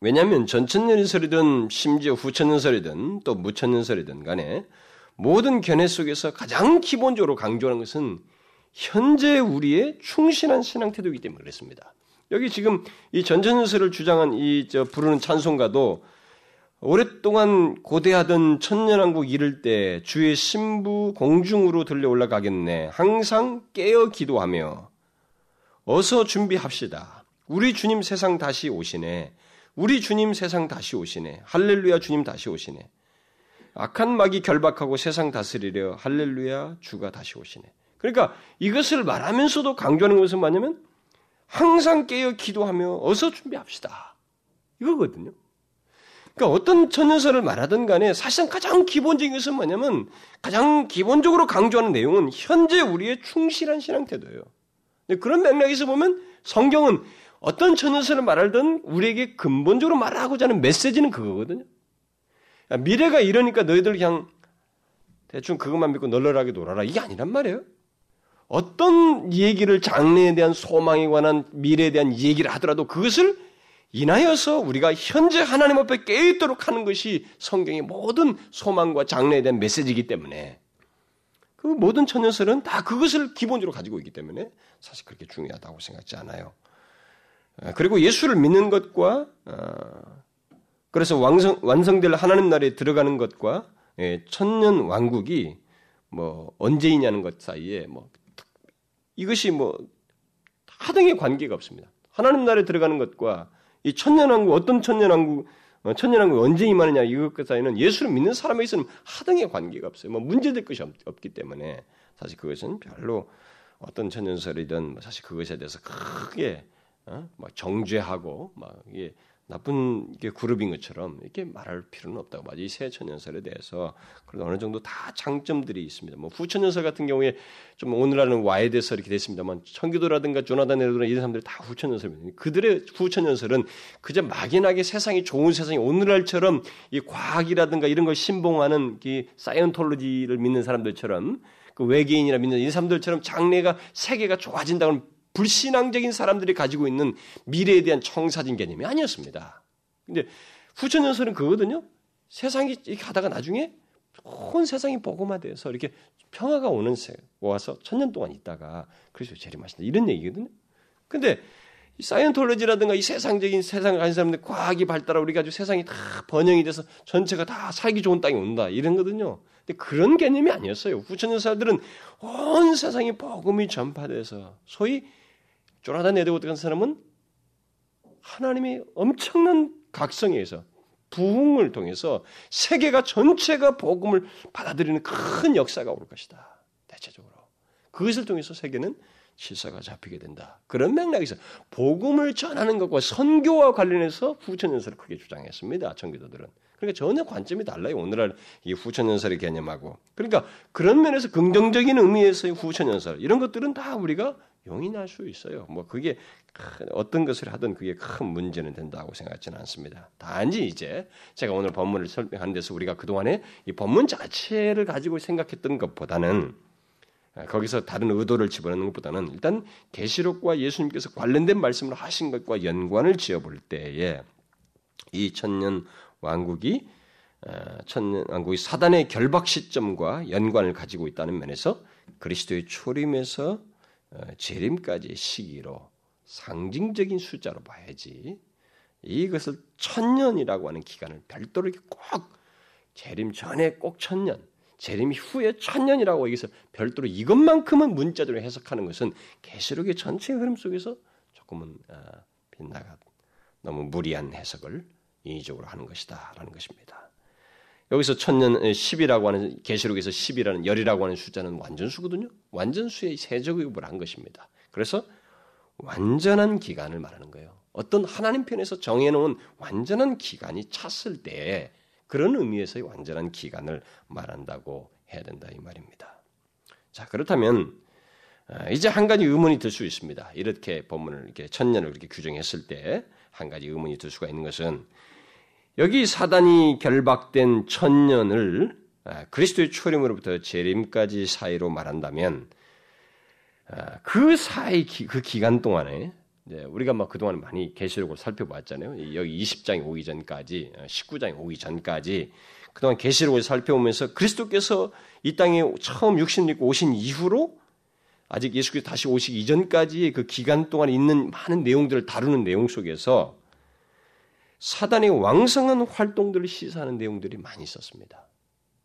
왜냐하면 전천연설이든 심지어 후천연설이든 또 무천연설이든 간에 모든 견해 속에서 가장 기본적으로 강조하는 것은 현재 우리의 충실한 신앙 태도이기 때문에 그렇습니다. 여기 지금 이 전천연설을 주장한 부르는 찬송가도 오랫동안 고대하던 천년왕국 이를 때 주의 신부 공중으로 들려 올라가겠네. 항상 깨어 기도하며 어서 준비합시다. 우리 주님 세상 다시 오시네. 우리 주님 세상 다시 오시네. 할렐루야 주님 다시 오시네. 악한 막이 결박하고 세상 다스리려 할렐루야 주가 다시 오시네. 그러니까 이것을 말하면서도 강조하는 것은 뭐냐면 항상 깨어 기도하며 어서 준비합시다. 이거거든요. 그러니까 어떤 천연설을 말하든 간에 사실상 가장 기본적인 것은 뭐냐면 가장 기본적으로 강조하는 내용은 현재 우리의 충실한 신앙 태도예요. 그런 맥락에서 보면 성경은 어떤 천연설을 말하든 우리에게 근본적으로 말하고자 하는 메시지는 그거거든요. 미래가 이러니까 너희들 그냥 대충 그것만 믿고 널널하게 놀아라. 이게 아니란 말이에요. 어떤 얘기를 장래에 대한 소망에 관한 미래에 대한 얘기를 하더라도 그것을 인하여서 우리가 현재 하나님 앞에 깨어있도록 하는 것이 성경의 모든 소망과 장래에 대한 메시지이기 때문에 그 모든 천연설은 다 그것을 기본적으로 가지고 있기 때문에 사실 그렇게 중요하다고 생각하지 않아요. 그리고 예수를 믿는 것과 그래서 완성될 하나님 나라에 들어가는 것과 천년왕국이 뭐 언제이냐는 것 사이에 뭐 이것이 뭐 하등의 관계가 없습니다. 하나님 나라에 들어가는 것과 이 천년왕국 어떤 천년왕국 언제 임하느냐 이것 사이는 예수를 믿는 사람에게서는 하등의 관계가 없어요. 뭐 문제될 것이 없기 때문에 사실 그것은 별로 어떤 천연설이든 사실 그것에 대해서 크게 막 정죄하고 막 이게 나쁜 게 그룹인 것처럼 이렇게 말할 필요는 없다고 봐요. 이 새 천연설에 대해서 그래도 어느 정도 다 장점들이 있습니다. 뭐 후천연설 같은 경우에 좀 오늘날은 와에 대해서 이렇게 됐습니다만 청교도라든가 조나단 에르도나 이런 사람들이 다 후천연설입니다. 그들의 후천연설은 그저 막연하게 세상이 좋은 세상이 오늘날처럼 이 과학이라든가 이런 걸 신봉하는 이 사이언톨로지를 믿는 사람들처럼 그 외계인이라 믿는 이 사람들처럼 장래가 세계가 좋아진다고는 불신앙적인 사람들이 가지고 있는 미래에 대한 청사진 개념이 아니었습니다. 근데 후천연설은 그거거든요. 세상이 이렇게 하다가 나중에 온 세상이 복음화돼서 이렇게 평화가 오는 새 와서 천년 동안 있다가 그리스도 재림하신다 이런 얘기거든요. 근데 이 사이언톨로지라든가 이 세상적인 세상을 가진 사람들 과학이 발달하고 우리가 아주 세상이 다 번영이 돼서 전체가 다 살기 좋은 땅이 온다 이런 거거든요. 근데 그런 개념이 아니었어요. 후천연설들은 온 세상에 복음이 전파돼서 소위 조나단 에드워드 같은 사람은 하나님의 엄청난 각성에서 부흥을 통해서 세계가 전체가 복음을 받아들이는 큰 역사가 올 것이다. 대체적으로. 그것을 통해서 세계는 실사가 잡히게 된다. 그런 맥락에서 복음을 전하는 것과 선교와 관련해서 후천연설을 크게 주장했습니다. 전교도들은. 그러니까 전혀 관점이 달라요. 오늘날 이 후천연설의 개념하고. 그러니까 그런 면에서 긍정적인 의미에서의 후천연설 이런 것들은 다 우리가 용인할 수 있어요. 뭐 그게 어떤 것을 하든 그게 큰 문제는 된다고 생각하지는 않습니다. 단지 이제 제가 오늘 본문을 설명하는 데서 우리가 그동안에 이 본문 자체를 가지고 생각했던 것보다는 거기서 다른 의도를 집어넣는 것보다는 일단 계시록과 예수님께서 관련된 말씀을 하신 것과 연관을 지어볼 때에 이 천년 왕국이 사단의 결박 시점과 연관을 가지고 있다는 면에서 그리스도의 초림에서 재림까지의 시기로 상징적인 숫자로 봐야지 이것을 천년이라고 하는 기간을 별도로 이렇게 꼭 재림 전에 꼭 천년, 재림 후에 천년이라고 여기서 별도로 이것만큼은 문자적으로 해석하는 것은 계시록의 전체 흐름 속에서 조금은 빗나가 너무 무리한 해석을 인위적으로 하는 것이다 라는 것입니다. 여기서 천년 10이라고 하는 계시록에서 10이라는 열이라고 하는 숫자는 완전수거든요. 완전수의 세제곱을 한 것입니다. 그래서 완전한 기간을 말하는 거예요. 어떤 하나님 편에서 정해놓은 완전한 기간이 찼을 때에 그런 의미에서의 완전한 기간을 말한다고 해야 된다 이 말입니다. 자 그렇다면 이제 한 가지 의문이 들 수 있습니다. 이렇게 본문을 이렇게 천년을 그렇게 규정했을 때 한 가지 의문이 들 수가 있는 것은 여기 사단이 결박된 천년을 그리스도의 초림으로부터 재림까지 사이로 말한다면 그 사이 그 기간 동안에 우리가 막 그동안 많이 계시록을 살펴봤잖아요. 여기 20장이 오기 전까지 19장이 오기 전까지 그동안 계시록을 살펴보면서 그리스도께서 이 땅에 처음 육신을 입고 오신 이후로 아직 예수께서 다시 오시기 이전까지의 그 기간 동안 있는 많은 내용들을 다루는 내용 속에서 사단의 왕성한 활동들을 시사하는 내용들이 많이 있었습니다.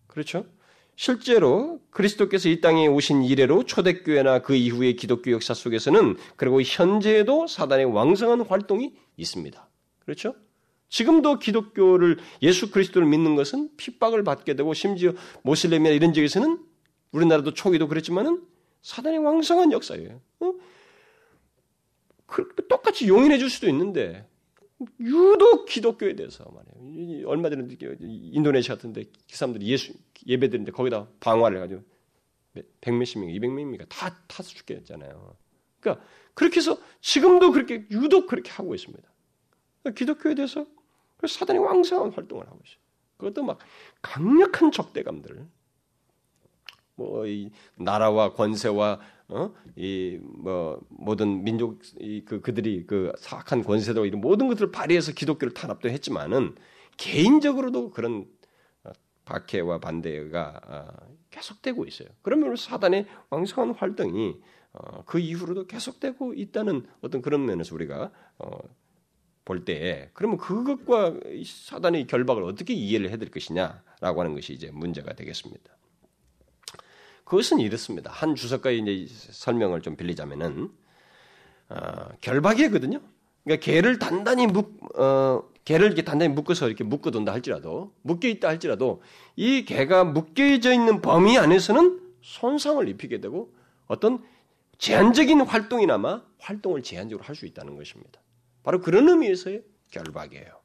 그렇죠? 실제로 그리스도께서 이 땅에 오신 이래로 초대교회나 그 이후의 기독교 역사 속에서는 그리고 현재에도 사단의 왕성한 활동이 있습니다. 그렇죠? 지금도 기독교를 예수 그리스도를 믿는 것은 핍박을 받게 되고 심지어 모슬렘이나 이런 지역에서는 우리나라도 초기도 그랬지만은 사단의 왕성한 역사예요. 똑같이 용인해 줄 수도 있는데 유독 기독교에 대해서 말이에요. 얼마 전에 인도네시아 같은데 그 사람들이 예수 예배드리는데 거기다 방화를 해가지고 100몇십 명, 200명입니까? 다 타서 죽게 했잖아요. 그러니까 그렇게 해서 지금도 그렇게 유독 그렇게 하고 있습니다. 그러니까 기독교에 대해서 사단이 왕성한 활동을 하고 있어요. 그것도 막 강력한 적대감들, 뭐 이 나라와 권세와 이 뭐 모든 민족 그들이 그 사악한 권세도 이런 모든 것들을 발휘해서 기독교를 탄압도 했지만은 개인적으로도 그런 박해와 반대가 계속되고 있어요. 그러면 사단의 왕성한 활동이 그 이후로도 계속되고 있다는 어떤 그런 면에서 우리가 볼 때에 그러면 그것과 사단의 결박을 어떻게 이해를 해드릴 것이냐라고 하는 것이 이제 문제가 되겠습니다. 그것은 이렇습니다. 한 주석가의 이제 설명을 좀 빌리자면은 결박이거든요. 그러니까 개를 단단히 개를 이렇게 단단히 묶어서 이렇게 묶어둔다 할지라도 묶여 있다 할지라도 이 개가 묶여져 있는 범위 안에서는 손상을 입히게 되고 어떤 제한적인 활동이나마 활동을 제한적으로 할 수 있다는 것입니다. 바로 그런 의미에서의 결박이에요.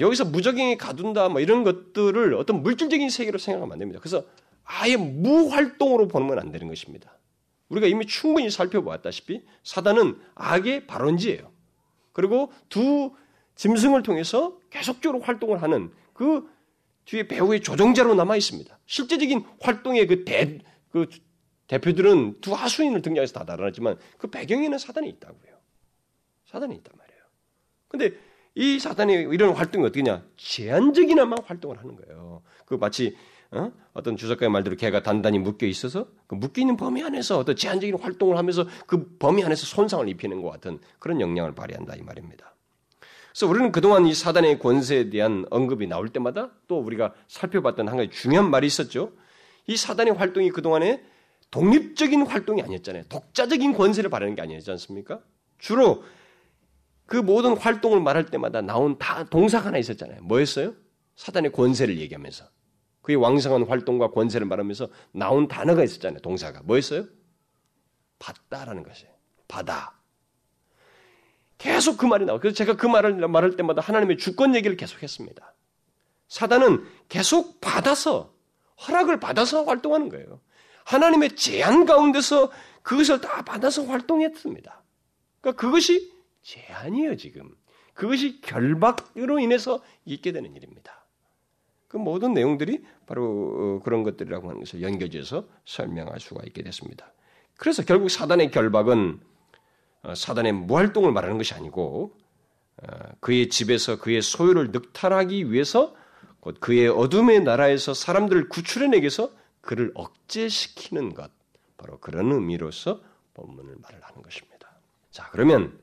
여기서 무적행에 가둔다 뭐 이런 것들을 어떤 물질적인 세계로 생각하면 안 됩니다. 그래서 아예 무활동으로 보면 안 되는 것입니다. 우리가 이미 충분히 살펴보았다시피 사단은 악의 발원지예요. 그리고 두 짐승을 통해서 계속적으로 활동을 하는 그 뒤에 배후의 조종자로 남아 있습니다. 실제적인 활동의 그 대표들은 두 하수인을 등장해서 다 달아났지만 그 배경에는 사단이 있다고요. 사단이 있단 말이에요. 그런데 이 사단의 이런 활동이 어떻게냐? 제한적이나마 활동을 하는 거예요. 그 마치 어떤 주석가의 말대로 개가 단단히 묶여 있어서 그 묶여 있는 범위 안에서 어떤 제한적인 활동을 하면서 그 범위 안에서 손상을 입히는 것 같은 그런 영향을 발휘한다 이 말입니다. 그래서 우리는 그동안 이 사단의 권세에 대한 언급이 나올 때마다 또 우리가 살펴봤던 한 가지 중요한 말이 있었죠. 이 사단의 활동이 그동안에 독립적인 활동이 아니었잖아요. 독자적인 권세를 발휘하는 게 아니었지 않습니까? 주로 그 모든 활동을 말할 때마다 나온 다 동사가 하나 있었잖아요. 뭐였어요? 사단의 권세를 얘기하면서 그의 왕성한 활동과 권세를 말하면서 나온 단어가 있었잖아요. 동사가 뭐였어요? 받다라는 것이에요. 받아. 계속 그 말이 나와요. 그래서 제가 그 말을 말할 때마다 하나님의 주권 얘기를 계속했습니다. 사단은 계속 받아서 허락을 받아서 활동하는 거예요. 하나님의 제한 가운데서 그것을 다 받아서 활동했습니다. 그러니까 그것이 제한이에요. 지금 그것이 결박으로 인해서 있게 되는 일입니다. 그 모든 내용들이 바로 그런 것들이라고 하는 것을 연결지어서 설명할 수가 있게 됐습니다. 그래서 결국 사단의 결박은 사단의 무활동을 말하는 것이 아니고 그의 집에서 그의 소유를 늑탈하기 위해서 곧 그의 어둠의 나라에서 사람들을 구출해내기 위해서 그를 억제시키는 것, 바로 그런 의미로서 본문을 말을 하는 것입니다. 자, 그러면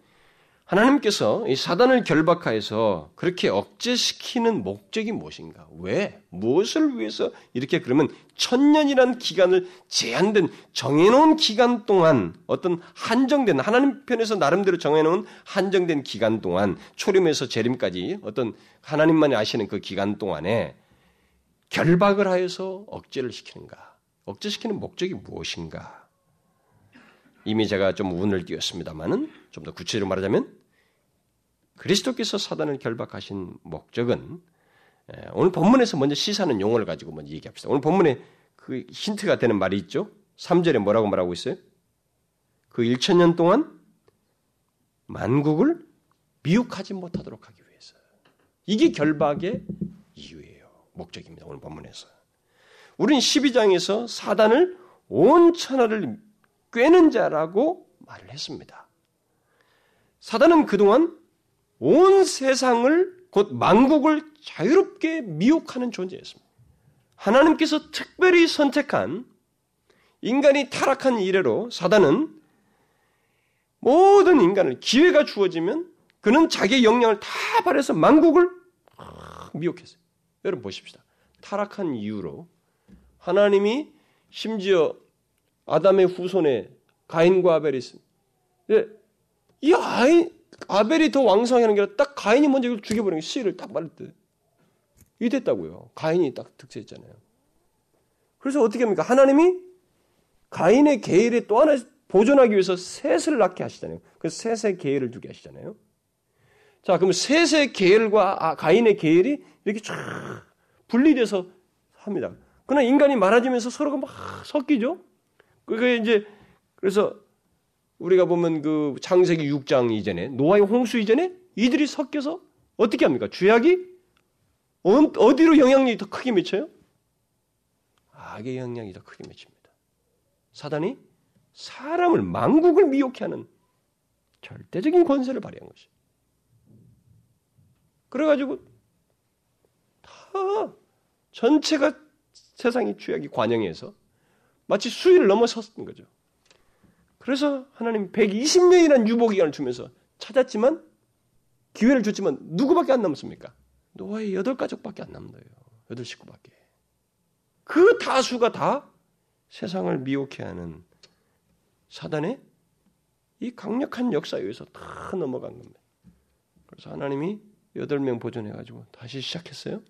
하나님께서 이 사단을 결박하여서 그렇게 억제시키는 목적이 무엇인가? 왜? 무엇을 위해서 이렇게 그러면 천년이란 기간을 제한된 정해놓은 기간 동안 어떤 한정된 하나님 편에서 나름대로 정해놓은 한정된 기간 동안 초림에서 재림까지 어떤 하나님만이 아시는 그 기간 동안에 결박을 하여서 억제를 시키는가? 억제시키는 목적이 무엇인가? 이미 제가 좀 운을 띄웠습니다만은 좀 더 구체적으로 말하자면 그리스도께서 사단을 결박하신 목적은 오늘 본문에서 먼저 시사하는 용어를 가지고 먼저 얘기합시다. 오늘 본문에 그 힌트가 되는 말이 있죠. 3절에 뭐라고 말하고 있어요? 그 1,000년 동안 만국을 미혹하지 못하도록 하기 위해서. 이게 결박의 이유예요. 목적입니다. 오늘 본문에서. 우린 12장에서 사단을 온 천하를 꿰는 자라고 말을 했습니다. 사단은 그동안 온 세상을 곧 만국을 자유롭게 미혹하는 존재였습니다. 하나님께서 특별히 선택한 인간이 타락한 이래로 사단은 모든 인간을 기회가 주어지면 그는 자기의 역량을 다 발휘해서 만국을 미혹했어요. 여러분 보십시다. 타락한 이유로 하나님이 심지어 아담의 후손에 가인과 아벨이 있습니다. 이 아벨이 더 왕성하게 하는 게 아니라 딱 가인이 먼저 이걸 죽여버리는 게 씨를 딱 말릴 때 이랬다고요. 가인이 딱 득세했잖아요. 그래서 어떻게 합니까? 하나님이 가인의 계율에 또 하나 보존하기 위해서 셋을 낳게 하시잖아요. 그래서 셋의 계율을 두게 하시잖아요. 자, 그럼 셋의 계율과 가인의 계율이 이렇게 쫙 분리돼서 합니다. 그러나 인간이 많아지면서 서로가 막 섞이죠. 그게 이제 그래서 우리가 보면 그 창세기 6장 이전에 노아의 홍수 이전에 이들이 섞여서 어떻게 합니까? 죄악이 어디로 영향력이 더 크게 미쳐요? 악의 영향이 더 크게 미칩니다. 사단이 사람을 만국을 미혹케 하는 절대적인 권세를 발휘한 것이죠. 그래가지고 다 전체가 세상이 죄악이 관영해서 마치 수위를 넘어섰던 거죠. 그래서 하나님 120년이라는 유보기간을 주면서 찾았지만 기회를 줬지만 누구밖에 안 남았습니까? 노아의 8가족밖에 안 남은 거예요. 8 식구밖에. 그 다수가 다 세상을 미혹해 하는 사단의 이 강력한 역사에 의해서 다 넘어간 겁니다. 그래서 하나님이 8명 보존해가지고 다시 시작했어요.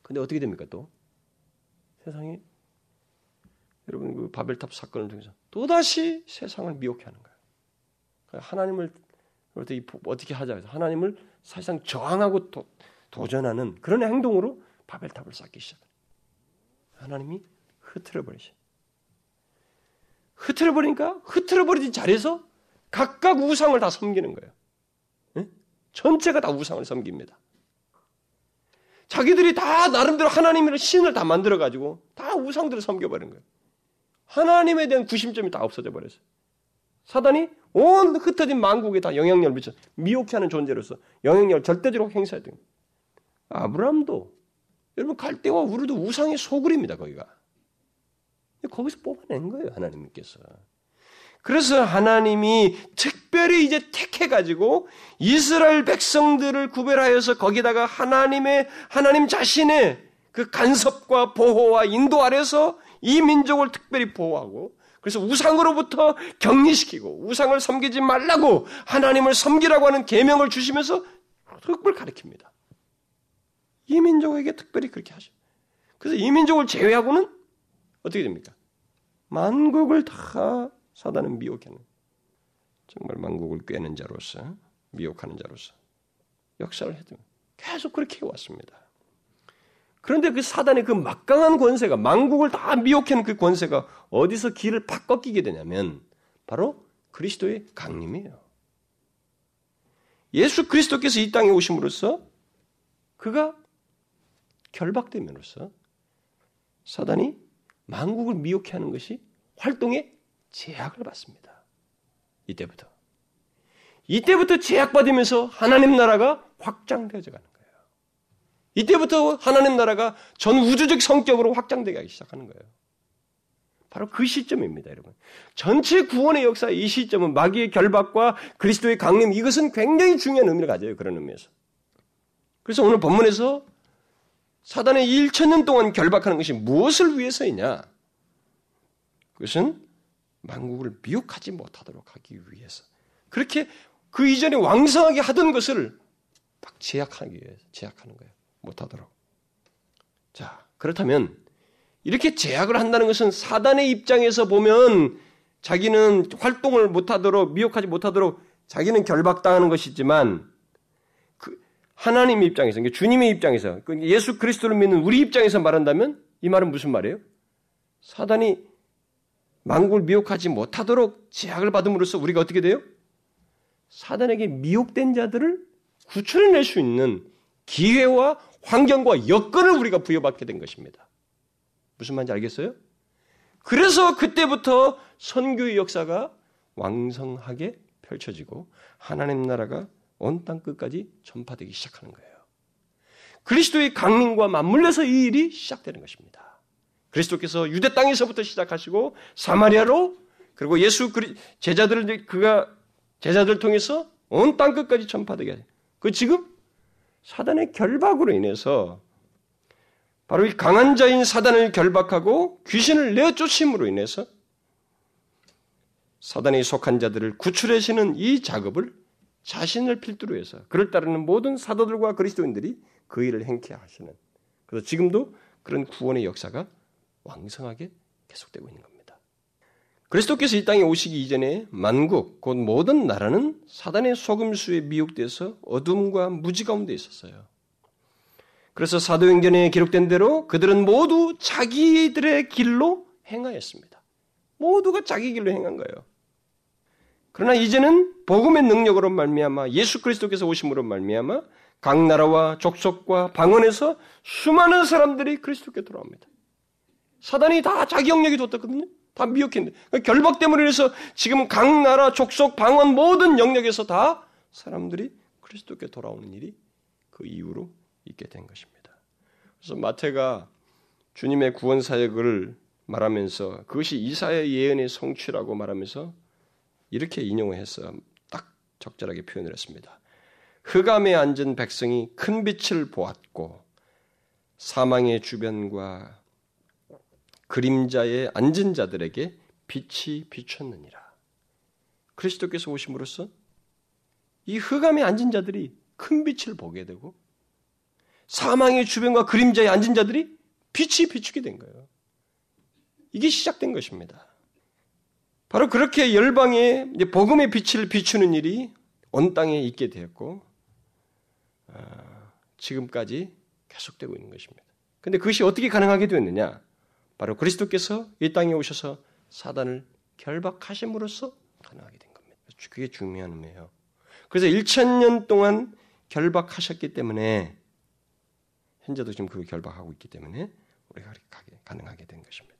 근데 어떻게 됩니까 또? 세상이 여러분 그 바벨탑 사건을 통해서 또다시 세상을 미혹해 하는 거예요. 하나님을 어떻게 하자 해서 하나님을 사실상 저항하고 도전하는 그런 행동으로 바벨탑을 쌓기 시작해요. 하나님이 흐트러버리셔. 흐트러버리니까 흐트러버리지 자리에서 각각 우상을 다 섬기는 거예요. 네? 전체가 다 우상을 섬깁니다. 자기들이 다 나름대로 하나님의 신을 다 만들어가지고 다 우상들을 섬겨버리는 거예요. 하나님에 대한 구심점이 다 없어져 버렸어요. 사단이 온 흩어진 만국에 다 영향력을 미쳐 미혹해 하는 존재로서 영향력을 절대적으로 행사해야 됩니다. 아브라함도 여러분 갈대와 우르도 우상의 소굴입니다. 거기서 뽑아낸 거예요. 하나님께서. 그래서 하나님이 특별히 이제 택해가지고 이스라엘 백성들을 구별하여서 거기다가 하나님 자신의 그 간섭과 보호와 인도 아래서 이 민족을 특별히 보호하고 그래서 우상으로부터 격리시키고 우상을 섬기지 말라고 하나님을 섬기라고 하는 계명을 주시면서 흑불 가리킵니다. 이민족에게 특별히 그렇게 하죠. 그래서 이민족을 제외하고는 어떻게 됩니까? 만국을 다 사단은 미혹하는, 정말 만국을 꿰는 자로서, 미혹하는 자로서 역사를 해줍니다. 계속 그렇게 해왔습니다. 그런데 그 사단의 그 막강한 권세가, 만국을 다 미혹하는 그 권세가 어디서 길을 팍 꺾이게 되냐면 바로 그리스도의 강림이에요. 예수 그리스도께서 이 땅에 오심으로써 그가 결박되면서 사단이 만국을 미혹해 하는 것이 활동에 제약을 받습니다. 이때부터 제약받으면서 하나님 나라가 확장되어져 가는 거예요. 이때부터 하나님 나라가 전 우주적 성격으로 확장되기 시작하는 거예요. 바로 그 시점입니다, 여러분. 전체 구원의 역사 이 시점은 마귀의 결박과 그리스도의 강림, 이것은 굉장히 중요한 의미를 가져요. 그런 의미에서. 그래서 오늘 본문에서 사단의 1,000년 동안 결박하는 것이 무엇을 위해서이냐? 그것은 만국을 미혹하지 못하도록 하기 위해서. 그렇게 그 이전에 왕성하게 하던 것을 딱 제약하기 위해서 제약하는 거예요. 못하도록. 자, 그렇다면 이렇게 제약을 한다는 것은 사단의 입장에서 보면 자기는 활동을 못하도록, 미혹하지 못하도록 자기는 결박당하는 것이지만, 그 하나님 입장에서, 주님의 입장에서, 예수 그리스도를 믿는 우리 입장에서 말한다면 이 말은 무슨 말이에요? 사단이 만국을 미혹하지 못하도록 제약을 받음으로써 우리가 어떻게 돼요? 사단에게 미혹된 자들을 구출해낼 수 있는 기회와 환경과 여건을 우리가 부여받게 된 것입니다. 무슨 말인지 알겠어요? 그래서 그때부터 선교의 역사가 왕성하게 펼쳐지고 하나님 나라가 온 땅 끝까지 전파되기 시작하는 거예요. 그리스도의 강림과 맞물려서 이 일이 시작되는 것입니다. 그리스도께서 유대 땅에서부터 시작하시고 사마리아로, 그리고 제자들을 그가 제자들 통해서 온 땅 끝까지 전파되게 하죠. 그 지금 사단의 결박으로 인해서, 바로 이 강한 자인 사단을 결박하고 귀신을 내쫓음으로 인해서 사단에 속한 자들을 구출하시는 이 작업을 자신을 필두로 해서 그를 따르는 모든 사도들과 그리스도인들이 그 일을 행케 하시는, 그래서 지금도 그런 구원의 역사가 왕성하게 계속되고 있는 겁니다. 그리스도께서 이 땅에 오시기 이전에 만국, 곧 모든 나라는 사단의 속임수에 미혹돼서 어둠과 무지 가운데 있었어요. 그래서 사도행전에 기록된 대로 그들은 모두 자기들의 길로 행하였습니다. 모두가 자기 길로 행한 거예요. 그러나 이제는 복음의 능력으로 말미암아, 예수 그리스도께서 오심으로 말미암아 각 나라와 족속과 방언에서 수많은 사람들이 그리스도께 돌아옵니다. 사단이 다 자기 영역이 뒀거든요. 다 미혹했는데, 결박됨으로 인해서 지금 각 나라, 족속, 방언 모든 영역에서 다 사람들이 그리스도께 돌아오는 일이 그 이후로 있게 된 것입니다. 그래서 마태가 주님의 구원 사역을 말하면서 그것이 이사야의 예언의 성취라고 말하면서 이렇게 인용해서 딱 적절하게 표현을 했습니다. 흑암에 앉은 백성이 큰 빛을 보았고 사망의 주변과 그림자에 앉은 자들에게 빛이 비쳤느니라. 그리스도께서 오심으로써 이 흑암에 앉은 자들이 큰 빛을 보게 되고 사망의 주변과 그림자에 앉은 자들이 빛이 비추게 된 거예요. 이게 시작된 것입니다. 바로 그렇게 열방에 복음의 빛을 비추는 일이 온 땅에 있게 되었고 지금까지 계속되고 있는 것입니다. 그런데 그것이 어떻게 가능하게 되었느냐? 바로 그리스도께서 이 땅에 오셔서 사단을 결박하심으로써 가능하게 된 겁니다. 그게 중요한 의미예요. 그래서 1,000년 동안 결박하셨기 때문에, 현재도 지금 그 결박하고 있기 때문에 우리가 가능하게 된 것입니다.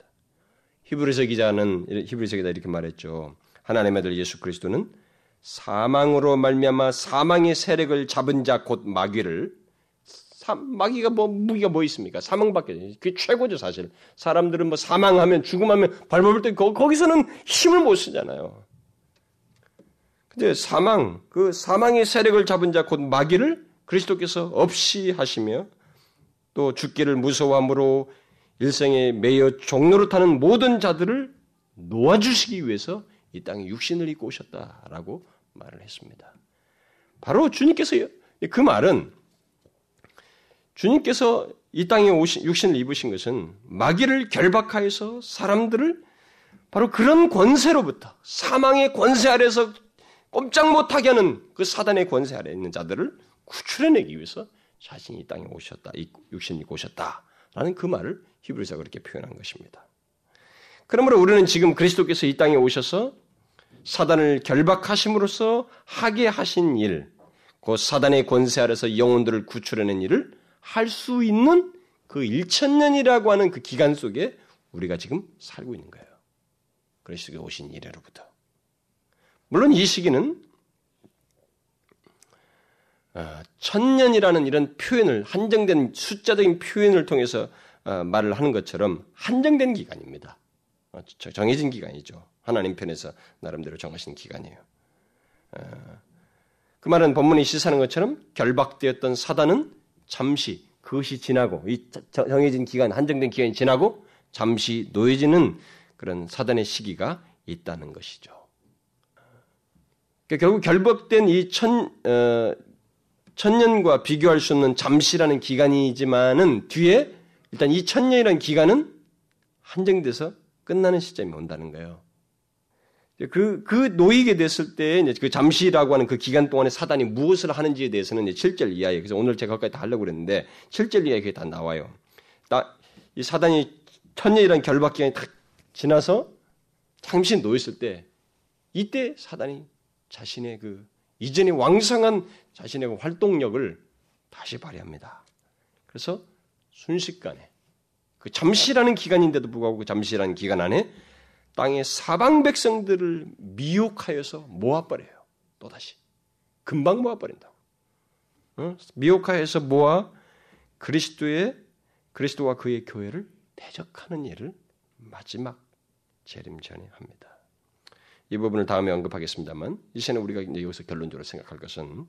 히브리서 기자가 이렇게 말했죠. 하나님의 아들 예수 그리스도는 사망으로 말미암아 사망의 세력을 잡은 자 곧 마귀를, 마귀가 무기가 뭐 있습니까? 사망밖에. 그게 최고죠, 사실. 사람들은 사망하면, 죽음하면 발버둥 때 거기서는 힘을 못 쓰잖아요. 근데 사망의 세력을 잡은 자 곧 마귀를 그리스도께서 없이 하시며, 또 죽기를 무서워함으로 일생에 매여 종노릇하는 모든 자들을 놓아주시기 위해서 이 땅에 육신을 입고 오셨다라고 말을 했습니다. 바로 주님께서 그 말은 주님께서 이 땅에 오신 육신을 입으신 것은 마귀를 결박하여서 사람들을 바로 그런 권세로부터 사망의 권세 아래서 꼼짝 못하게 하는 그 사단의 권세 아래에 있는 자들을 구출해내기 위해서 자신이 이 땅에 오셨다, 육신을 입고 오셨다라는 그 말을 히브리서가 그렇게 표현한 것입니다. 그러므로 우리는 지금 그리스도께서 이 땅에 오셔서 사단을 결박하심으로써 하게 하신 일, 그 사단의 권세 아래서 영혼들을 구출해낸 일을 할 수 있는 그 1,000년이라고 하는 그 기간 속에 우리가 지금 살고 있는 거예요. 그리스도께서 오신 이래로부터. 물론 이 시기는 1,000년이라는 이런 표현을 한정된 숫자적인 표현을 통해서 말을 하는 것처럼 한정된 기간입니다. 정해진 기간이죠. 하나님 편에서 나름대로 정하신 기간이에요. 그 말은 본문이 시사하는 것처럼 결박되었던 사단은 잠시 그것이 지나고 이 정해진 기간, 한정된 기간이 지나고 잠시 놓여지는 그런 사단의 시기가 있다는 것이죠. 그러니까 결국 결박된 이 천년과 비교할 수 없는 잠시라는 기간이지만은 뒤에 일단 이 1,000년이라는 기간은 한정돼서 끝나는 시점이 온다는 거예요. 그 놓이게 됐을 때 이제 그 잠시라고 하는 그 기간 동안에 사단이 무엇을 하는지에 대해서는 이제 7절 이하에, 그래서 오늘 제가 거기까지 다 하려고 그랬는데 7절 이하에 그게 다 나와요. 이 사단이 1,000년이라는 결박 기간이 딱 지나서 잠시 놓였을 때 이때 사단이 자신의 그 이전에 왕성한 자신의 활동력을 다시 발휘합니다. 그래서 순식간에 그 잠시라는 기간인데도 불구하고 그 잠시라는 기간 안에 땅의 사방 백성들을 미혹하여서 모아버려요. 또다시. 금방 모아버린다고. 미혹하여서 모아 그리스도와 그의 교회를 대적하는 일을 마지막 재림전에 합니다. 이 부분을 다음에 언급하겠습니다만 이 시간에 우리가 이제 여기서 결론적으로 생각할 것은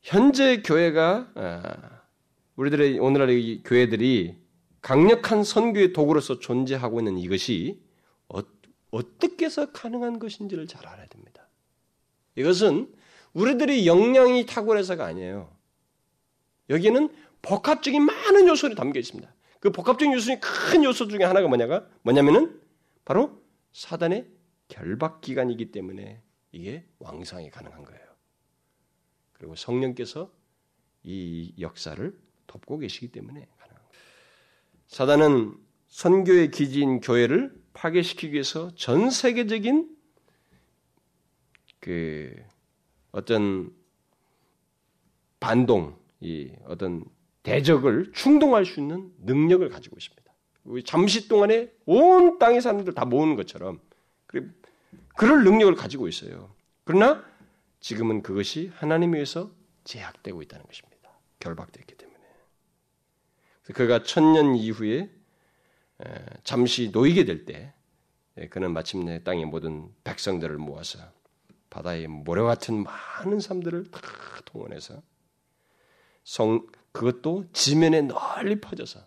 현재 교회가 우리들의 오늘날의 교회들이 강력한 선교의 도구로서 존재하고 있는 이것이 어떻게 해서 가능한 것인지를 잘 알아야 됩니다. 이것은 우리들의 역량이 탁월해서가 아니에요. 여기에는 복합적인 많은 요소들이 담겨 있습니다. 그 복합적인 요소의 큰 요소 중에 하나가 뭐냐면은 바로 사단의 결박 기간이기 때문에 이게 왕성히 가능한 거예요. 그리고 성령께서 이 역사를 돕고 계시기 때문에 가능한 거예요. 사단은 선교의 기지인 교회를 파괴시키기 위해서 전 세계적인 그 어떤 반동, 이 어떤 대적을 충동할 수 있는 능력을 가지고 있습니다. 잠시 동안에 온 땅의 사람들 다 모으는 것처럼 그럴 능력을 가지고 있어요. 그러나 지금은 그것이 하나님에 의해서 제약되고 있다는 것입니다. 결박되었기 때문에. 그가 1,000년 이후에 잠시 놓이게 될 때 그는 마침내 땅의 모든 백성들을 모아서 바다의 모래 같은 많은 사람들을 다 동원해서 그것도 지면에 널리 퍼져서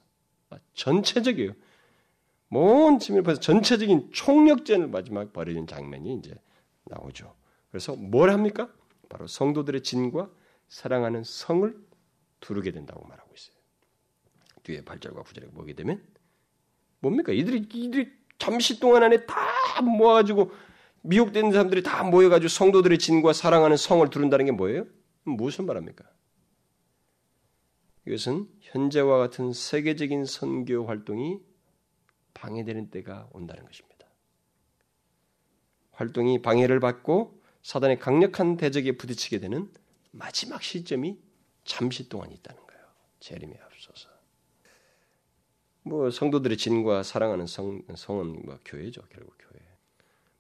전체적이에요. 먼 지면에 퍼져서 전체적인 총력전을 마지막 벌이는 장면이 이제 나오죠. 그래서 뭘 합니까? 바로 성도들의 진과 사랑하는 성을 두르게 된다고 말합니다. 뒤에 8절과 9절에 보게 되면 뭡니까? 이들이 잠시 동안 안에 다 모아가지고 미혹된 사람들이 다 모여가지고 성도들의 진과 사랑하는 성을 두른다는 게 뭐예요? 무슨 말합니까? 이것은 현재와 같은 세계적인 선교 활동이 방해되는 때가 온다는 것입니다. 활동이 방해를 받고 사단의 강력한 대적에 부딪히게 되는 마지막 시점이 잠시 동안 있다는 거예요. 재림에 앞서서. 성도들의 진과 사랑하는 성은 교회죠. 결국 교회.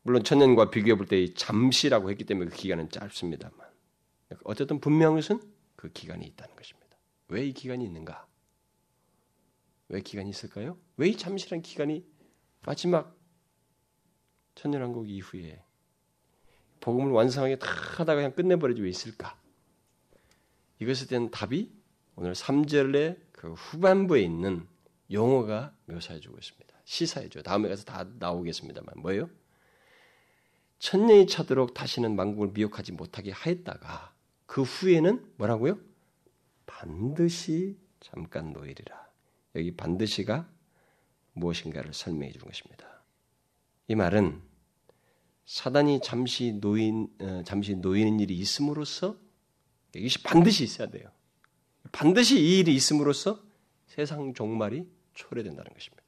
물론 1,000년과 비교해 볼 때 잠시라고 했기 때문에 그 기간은 짧습니다만 어쨌든 분명한 것은 그 기간이 있다는 것입니다. 왜 이 기간이 있는가? 왜 기간이 있을까요? 왜 이 잠시란 기간이 마지막 천년왕국 이후에 복음을 완성하게 다 하다가 그냥 끝내버리지 왜 있을까? 이것에 대한 답이 오늘 3절의 그 후반부에 있는 용어가 묘사해주고 있습니다. 시사해줘요. 다음에 가서 다 나오겠습니다만 뭐예요? 천년이 차도록 다시는 만국을 미혹하지 못하게 하였다가 그 후에는 뭐라고요? 반드시 잠깐 놓이리라. 여기 반드시가 무엇인가를 설명해 주는 것입니다. 이 말은 사단이 잠시 놓이는 일이 있음으로써 이것이 반드시 있어야 돼요. 반드시 이 일이 있음으로써 세상 종말이 초래된다는 것입니다.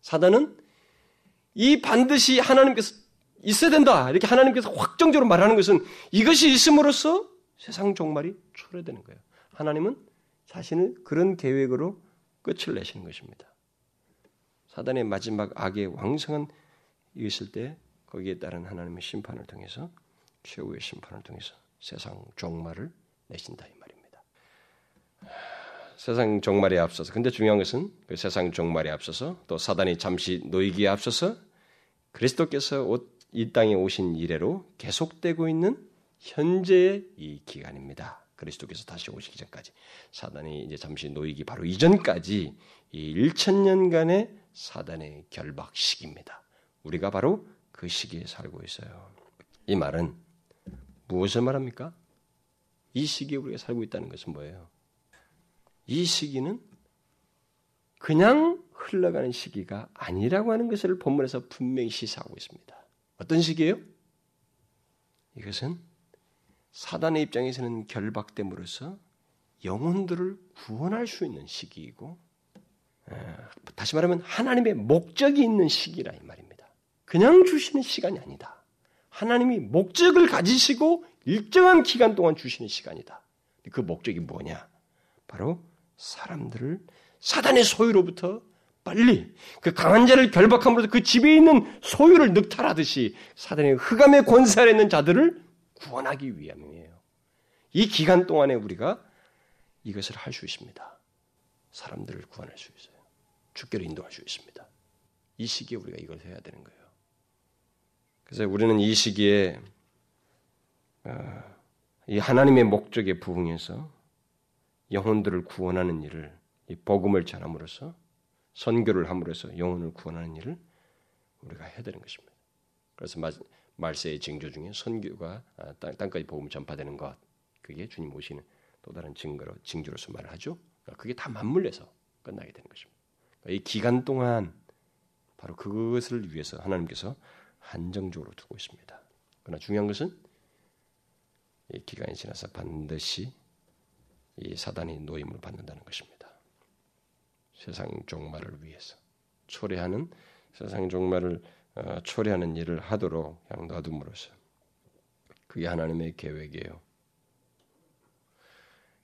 사단은 이 반드시 하나님께서 있어야 된다. 이렇게 하나님께서 확정적으로 말하는 것은 이것이 있음으로써 세상 종말이 초래되는 거예요. 하나님은 자신을 그런 계획으로 끝을 내시는 것입니다. 사단의 마지막 악의 왕성한 있을 때 거기에 따른 하나님의 심판을 통해서 최후의 심판을 통해서 세상 종말을 내신다 이 말입니다. 세상 종말에 앞서서 근데 중요한 것은 그 세상 종말에 앞서서 또 사단이 잠시 놓이기에 앞서서 그리스도께서 이 땅에 오신 이래로 계속되고 있는 현재의 이 기간입니다. 그리스도께서 다시 오시기 전까지 사단이 이제 잠시 놓이기 바로 이전까지 이 1,000년간의 사단의 결박 시기입니다. 우리가 바로 그 시기에 살고 있어요. 이 말은 무엇을 말합니까? 이 시기에 우리가 살고 있다는 것은 뭐예요? 이 시기는 그냥 흘러가는 시기가 아니라고 하는 것을 본문에서 분명히 시사하고 있습니다. 어떤 시기예요? 이것은 사단의 입장에서는 결박됨으로써 영혼들을 구원할 수 있는 시기이고 다시 말하면 하나님의 목적이 있는 시기라 이 말입니다. 그냥 주시는 시간이 아니다. 하나님이 목적을 가지시고 일정한 기간 동안 주시는 시간이다. 그 목적이 뭐냐? 바로 사람들을 사단의 소유로부터 빨리 그 강한 자를 결박함으로써 그 집에 있는 소유를 늑탈하듯이 사단의 흑암의 권세 아래 있는 자들을 구원하기 위함이에요. 이 기간 동안에 우리가 이것을 할 수 있습니다. 사람들을 구원할 수 있어요. 주께로 인도할 수 있습니다. 이 시기에 우리가 이걸 해야 되는 거예요. 그래서 우리는 이 시기에 이 하나님의 목적에 부응해서 영혼들을 구원하는 일을 이 복음을 전함으로써 선교를 함으로써 영혼을 구원하는 일을 우리가 해야 되는 것입니다. 그래서 말세의 징조 중에 선교가 땅까지 복음이 전파되는 것 그게 주님 오시는 또 다른 징조로서 말을 하죠. 그게 다 맞물려서 끝나게 되는 것입니다. 이 기간 동안 바로 그것을 위해서 하나님께서 한정적으로 두고 있습니다. 그러나 중요한 것은 이 기간이 지나서 반드시 이 사단이 노임을 받는다는 것입니다. 세상 종말을 위해서 초래하는 세상 종말을 초래하는 일을 하도록 그냥 놔둠으로써 그게 하나님의 계획이에요.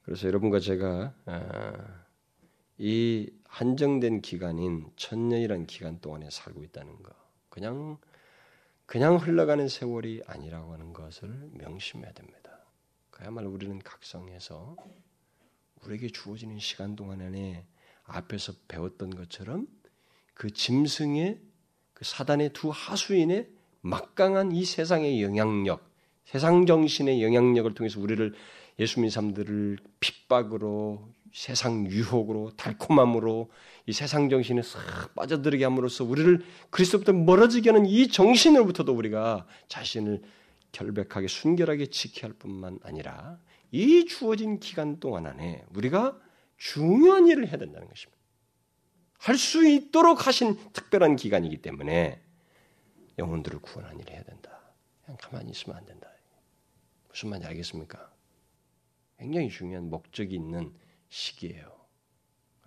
그래서 여러분과 제가 이 한정된 기간인 1,000년이라는 기간 동안에 살고 있다는 것, 그냥 흘러가는 세월이 아니라고 하는 것을 명심해야 됩니다. 그야말로 우리는 각성해서 우리에게 주어지는 시간 동안 안에 앞에서 배웠던 것처럼 그 짐승의 그 사단의 두 하수인의 막강한 이 세상의 영향력, 세상 정신의 영향력을 통해서 우리를 예수민 사람들을 핍박으로 세상 유혹으로 달콤함으로 이 세상 정신에 싹 빠져들게 함으로써 우리를 그리스도부터 멀어지게 하는 이 정신으로부터도 우리가 자신을 결백하게 순결하게 지켜야 할 뿐만 아니라 이 주어진 기간 동안 안에 우리가 중요한 일을 해야 된다는 것입니다. 할 수 있도록 하신 특별한 기간이기 때문에 영혼들을 구원하는 일을 해야 된다. 그냥 가만히 있으면 안 된다. 무슨 말인지 알겠습니까? 굉장히 중요한 목적이 있는 시기예요.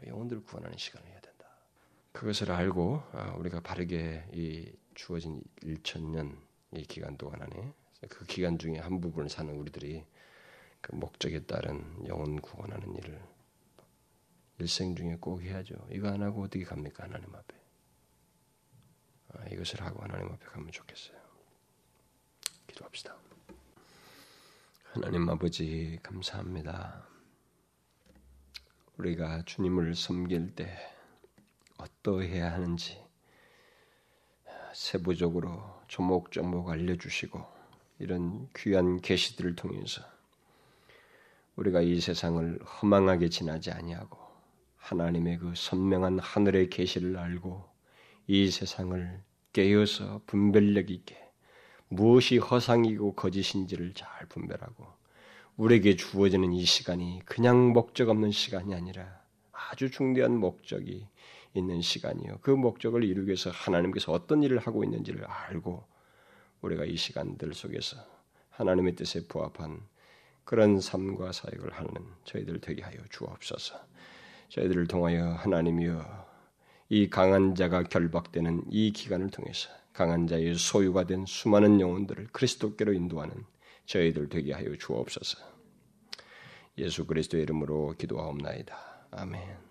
영혼들을 구원하는 시간을 해야 된다. 그것을 알고 우리가 바르게 이 주어진 1,000년 이 기간 동안 안에 그 기간 중에 한 부분을 사는 우리들이 그 목적에 따른 영혼 구원하는 일을 일생 중에 꼭 해야죠. 이거 안 하고 어떻게 갑니까? 하나님 앞에. 이것을 하고 하나님 앞에 가면 좋겠어요. 기도합시다. 하나님 아버지 감사합니다. 우리가 주님을 섬길 때 어떠해야 하는지 세부적으로 조목조목 알려주시고 이런 귀한 계시들을 통해서 우리가 이 세상을 허망하게 지나지 아니하고 하나님의 그 선명한 하늘의 계시를 알고 이 세상을 깨어서 분별력 있게 무엇이 허상이고 거짓인지를 잘 분별하고 우리에게 주어지는 이 시간이 그냥 목적 없는 시간이 아니라 아주 중대한 목적이 있는 시간이요. 그 목적을 이루기 위해서 하나님께서 어떤 일을 하고 있는지를 알고 우리가 이 시간들 속에서 하나님의 뜻에 부합한 그런 삶과 사역을 하는 저희들 되게 하여 주옵소서. 저희들을 통하여 하나님이여 이 강한 자가 결박되는 이 기간을 통해서 강한 자의 소유가 된 수많은 영혼들을 그리스도께로 인도하는 저희들 되게 하여 주옵소서. 예수 그리스도의 이름으로 기도하옵나이다. 아멘.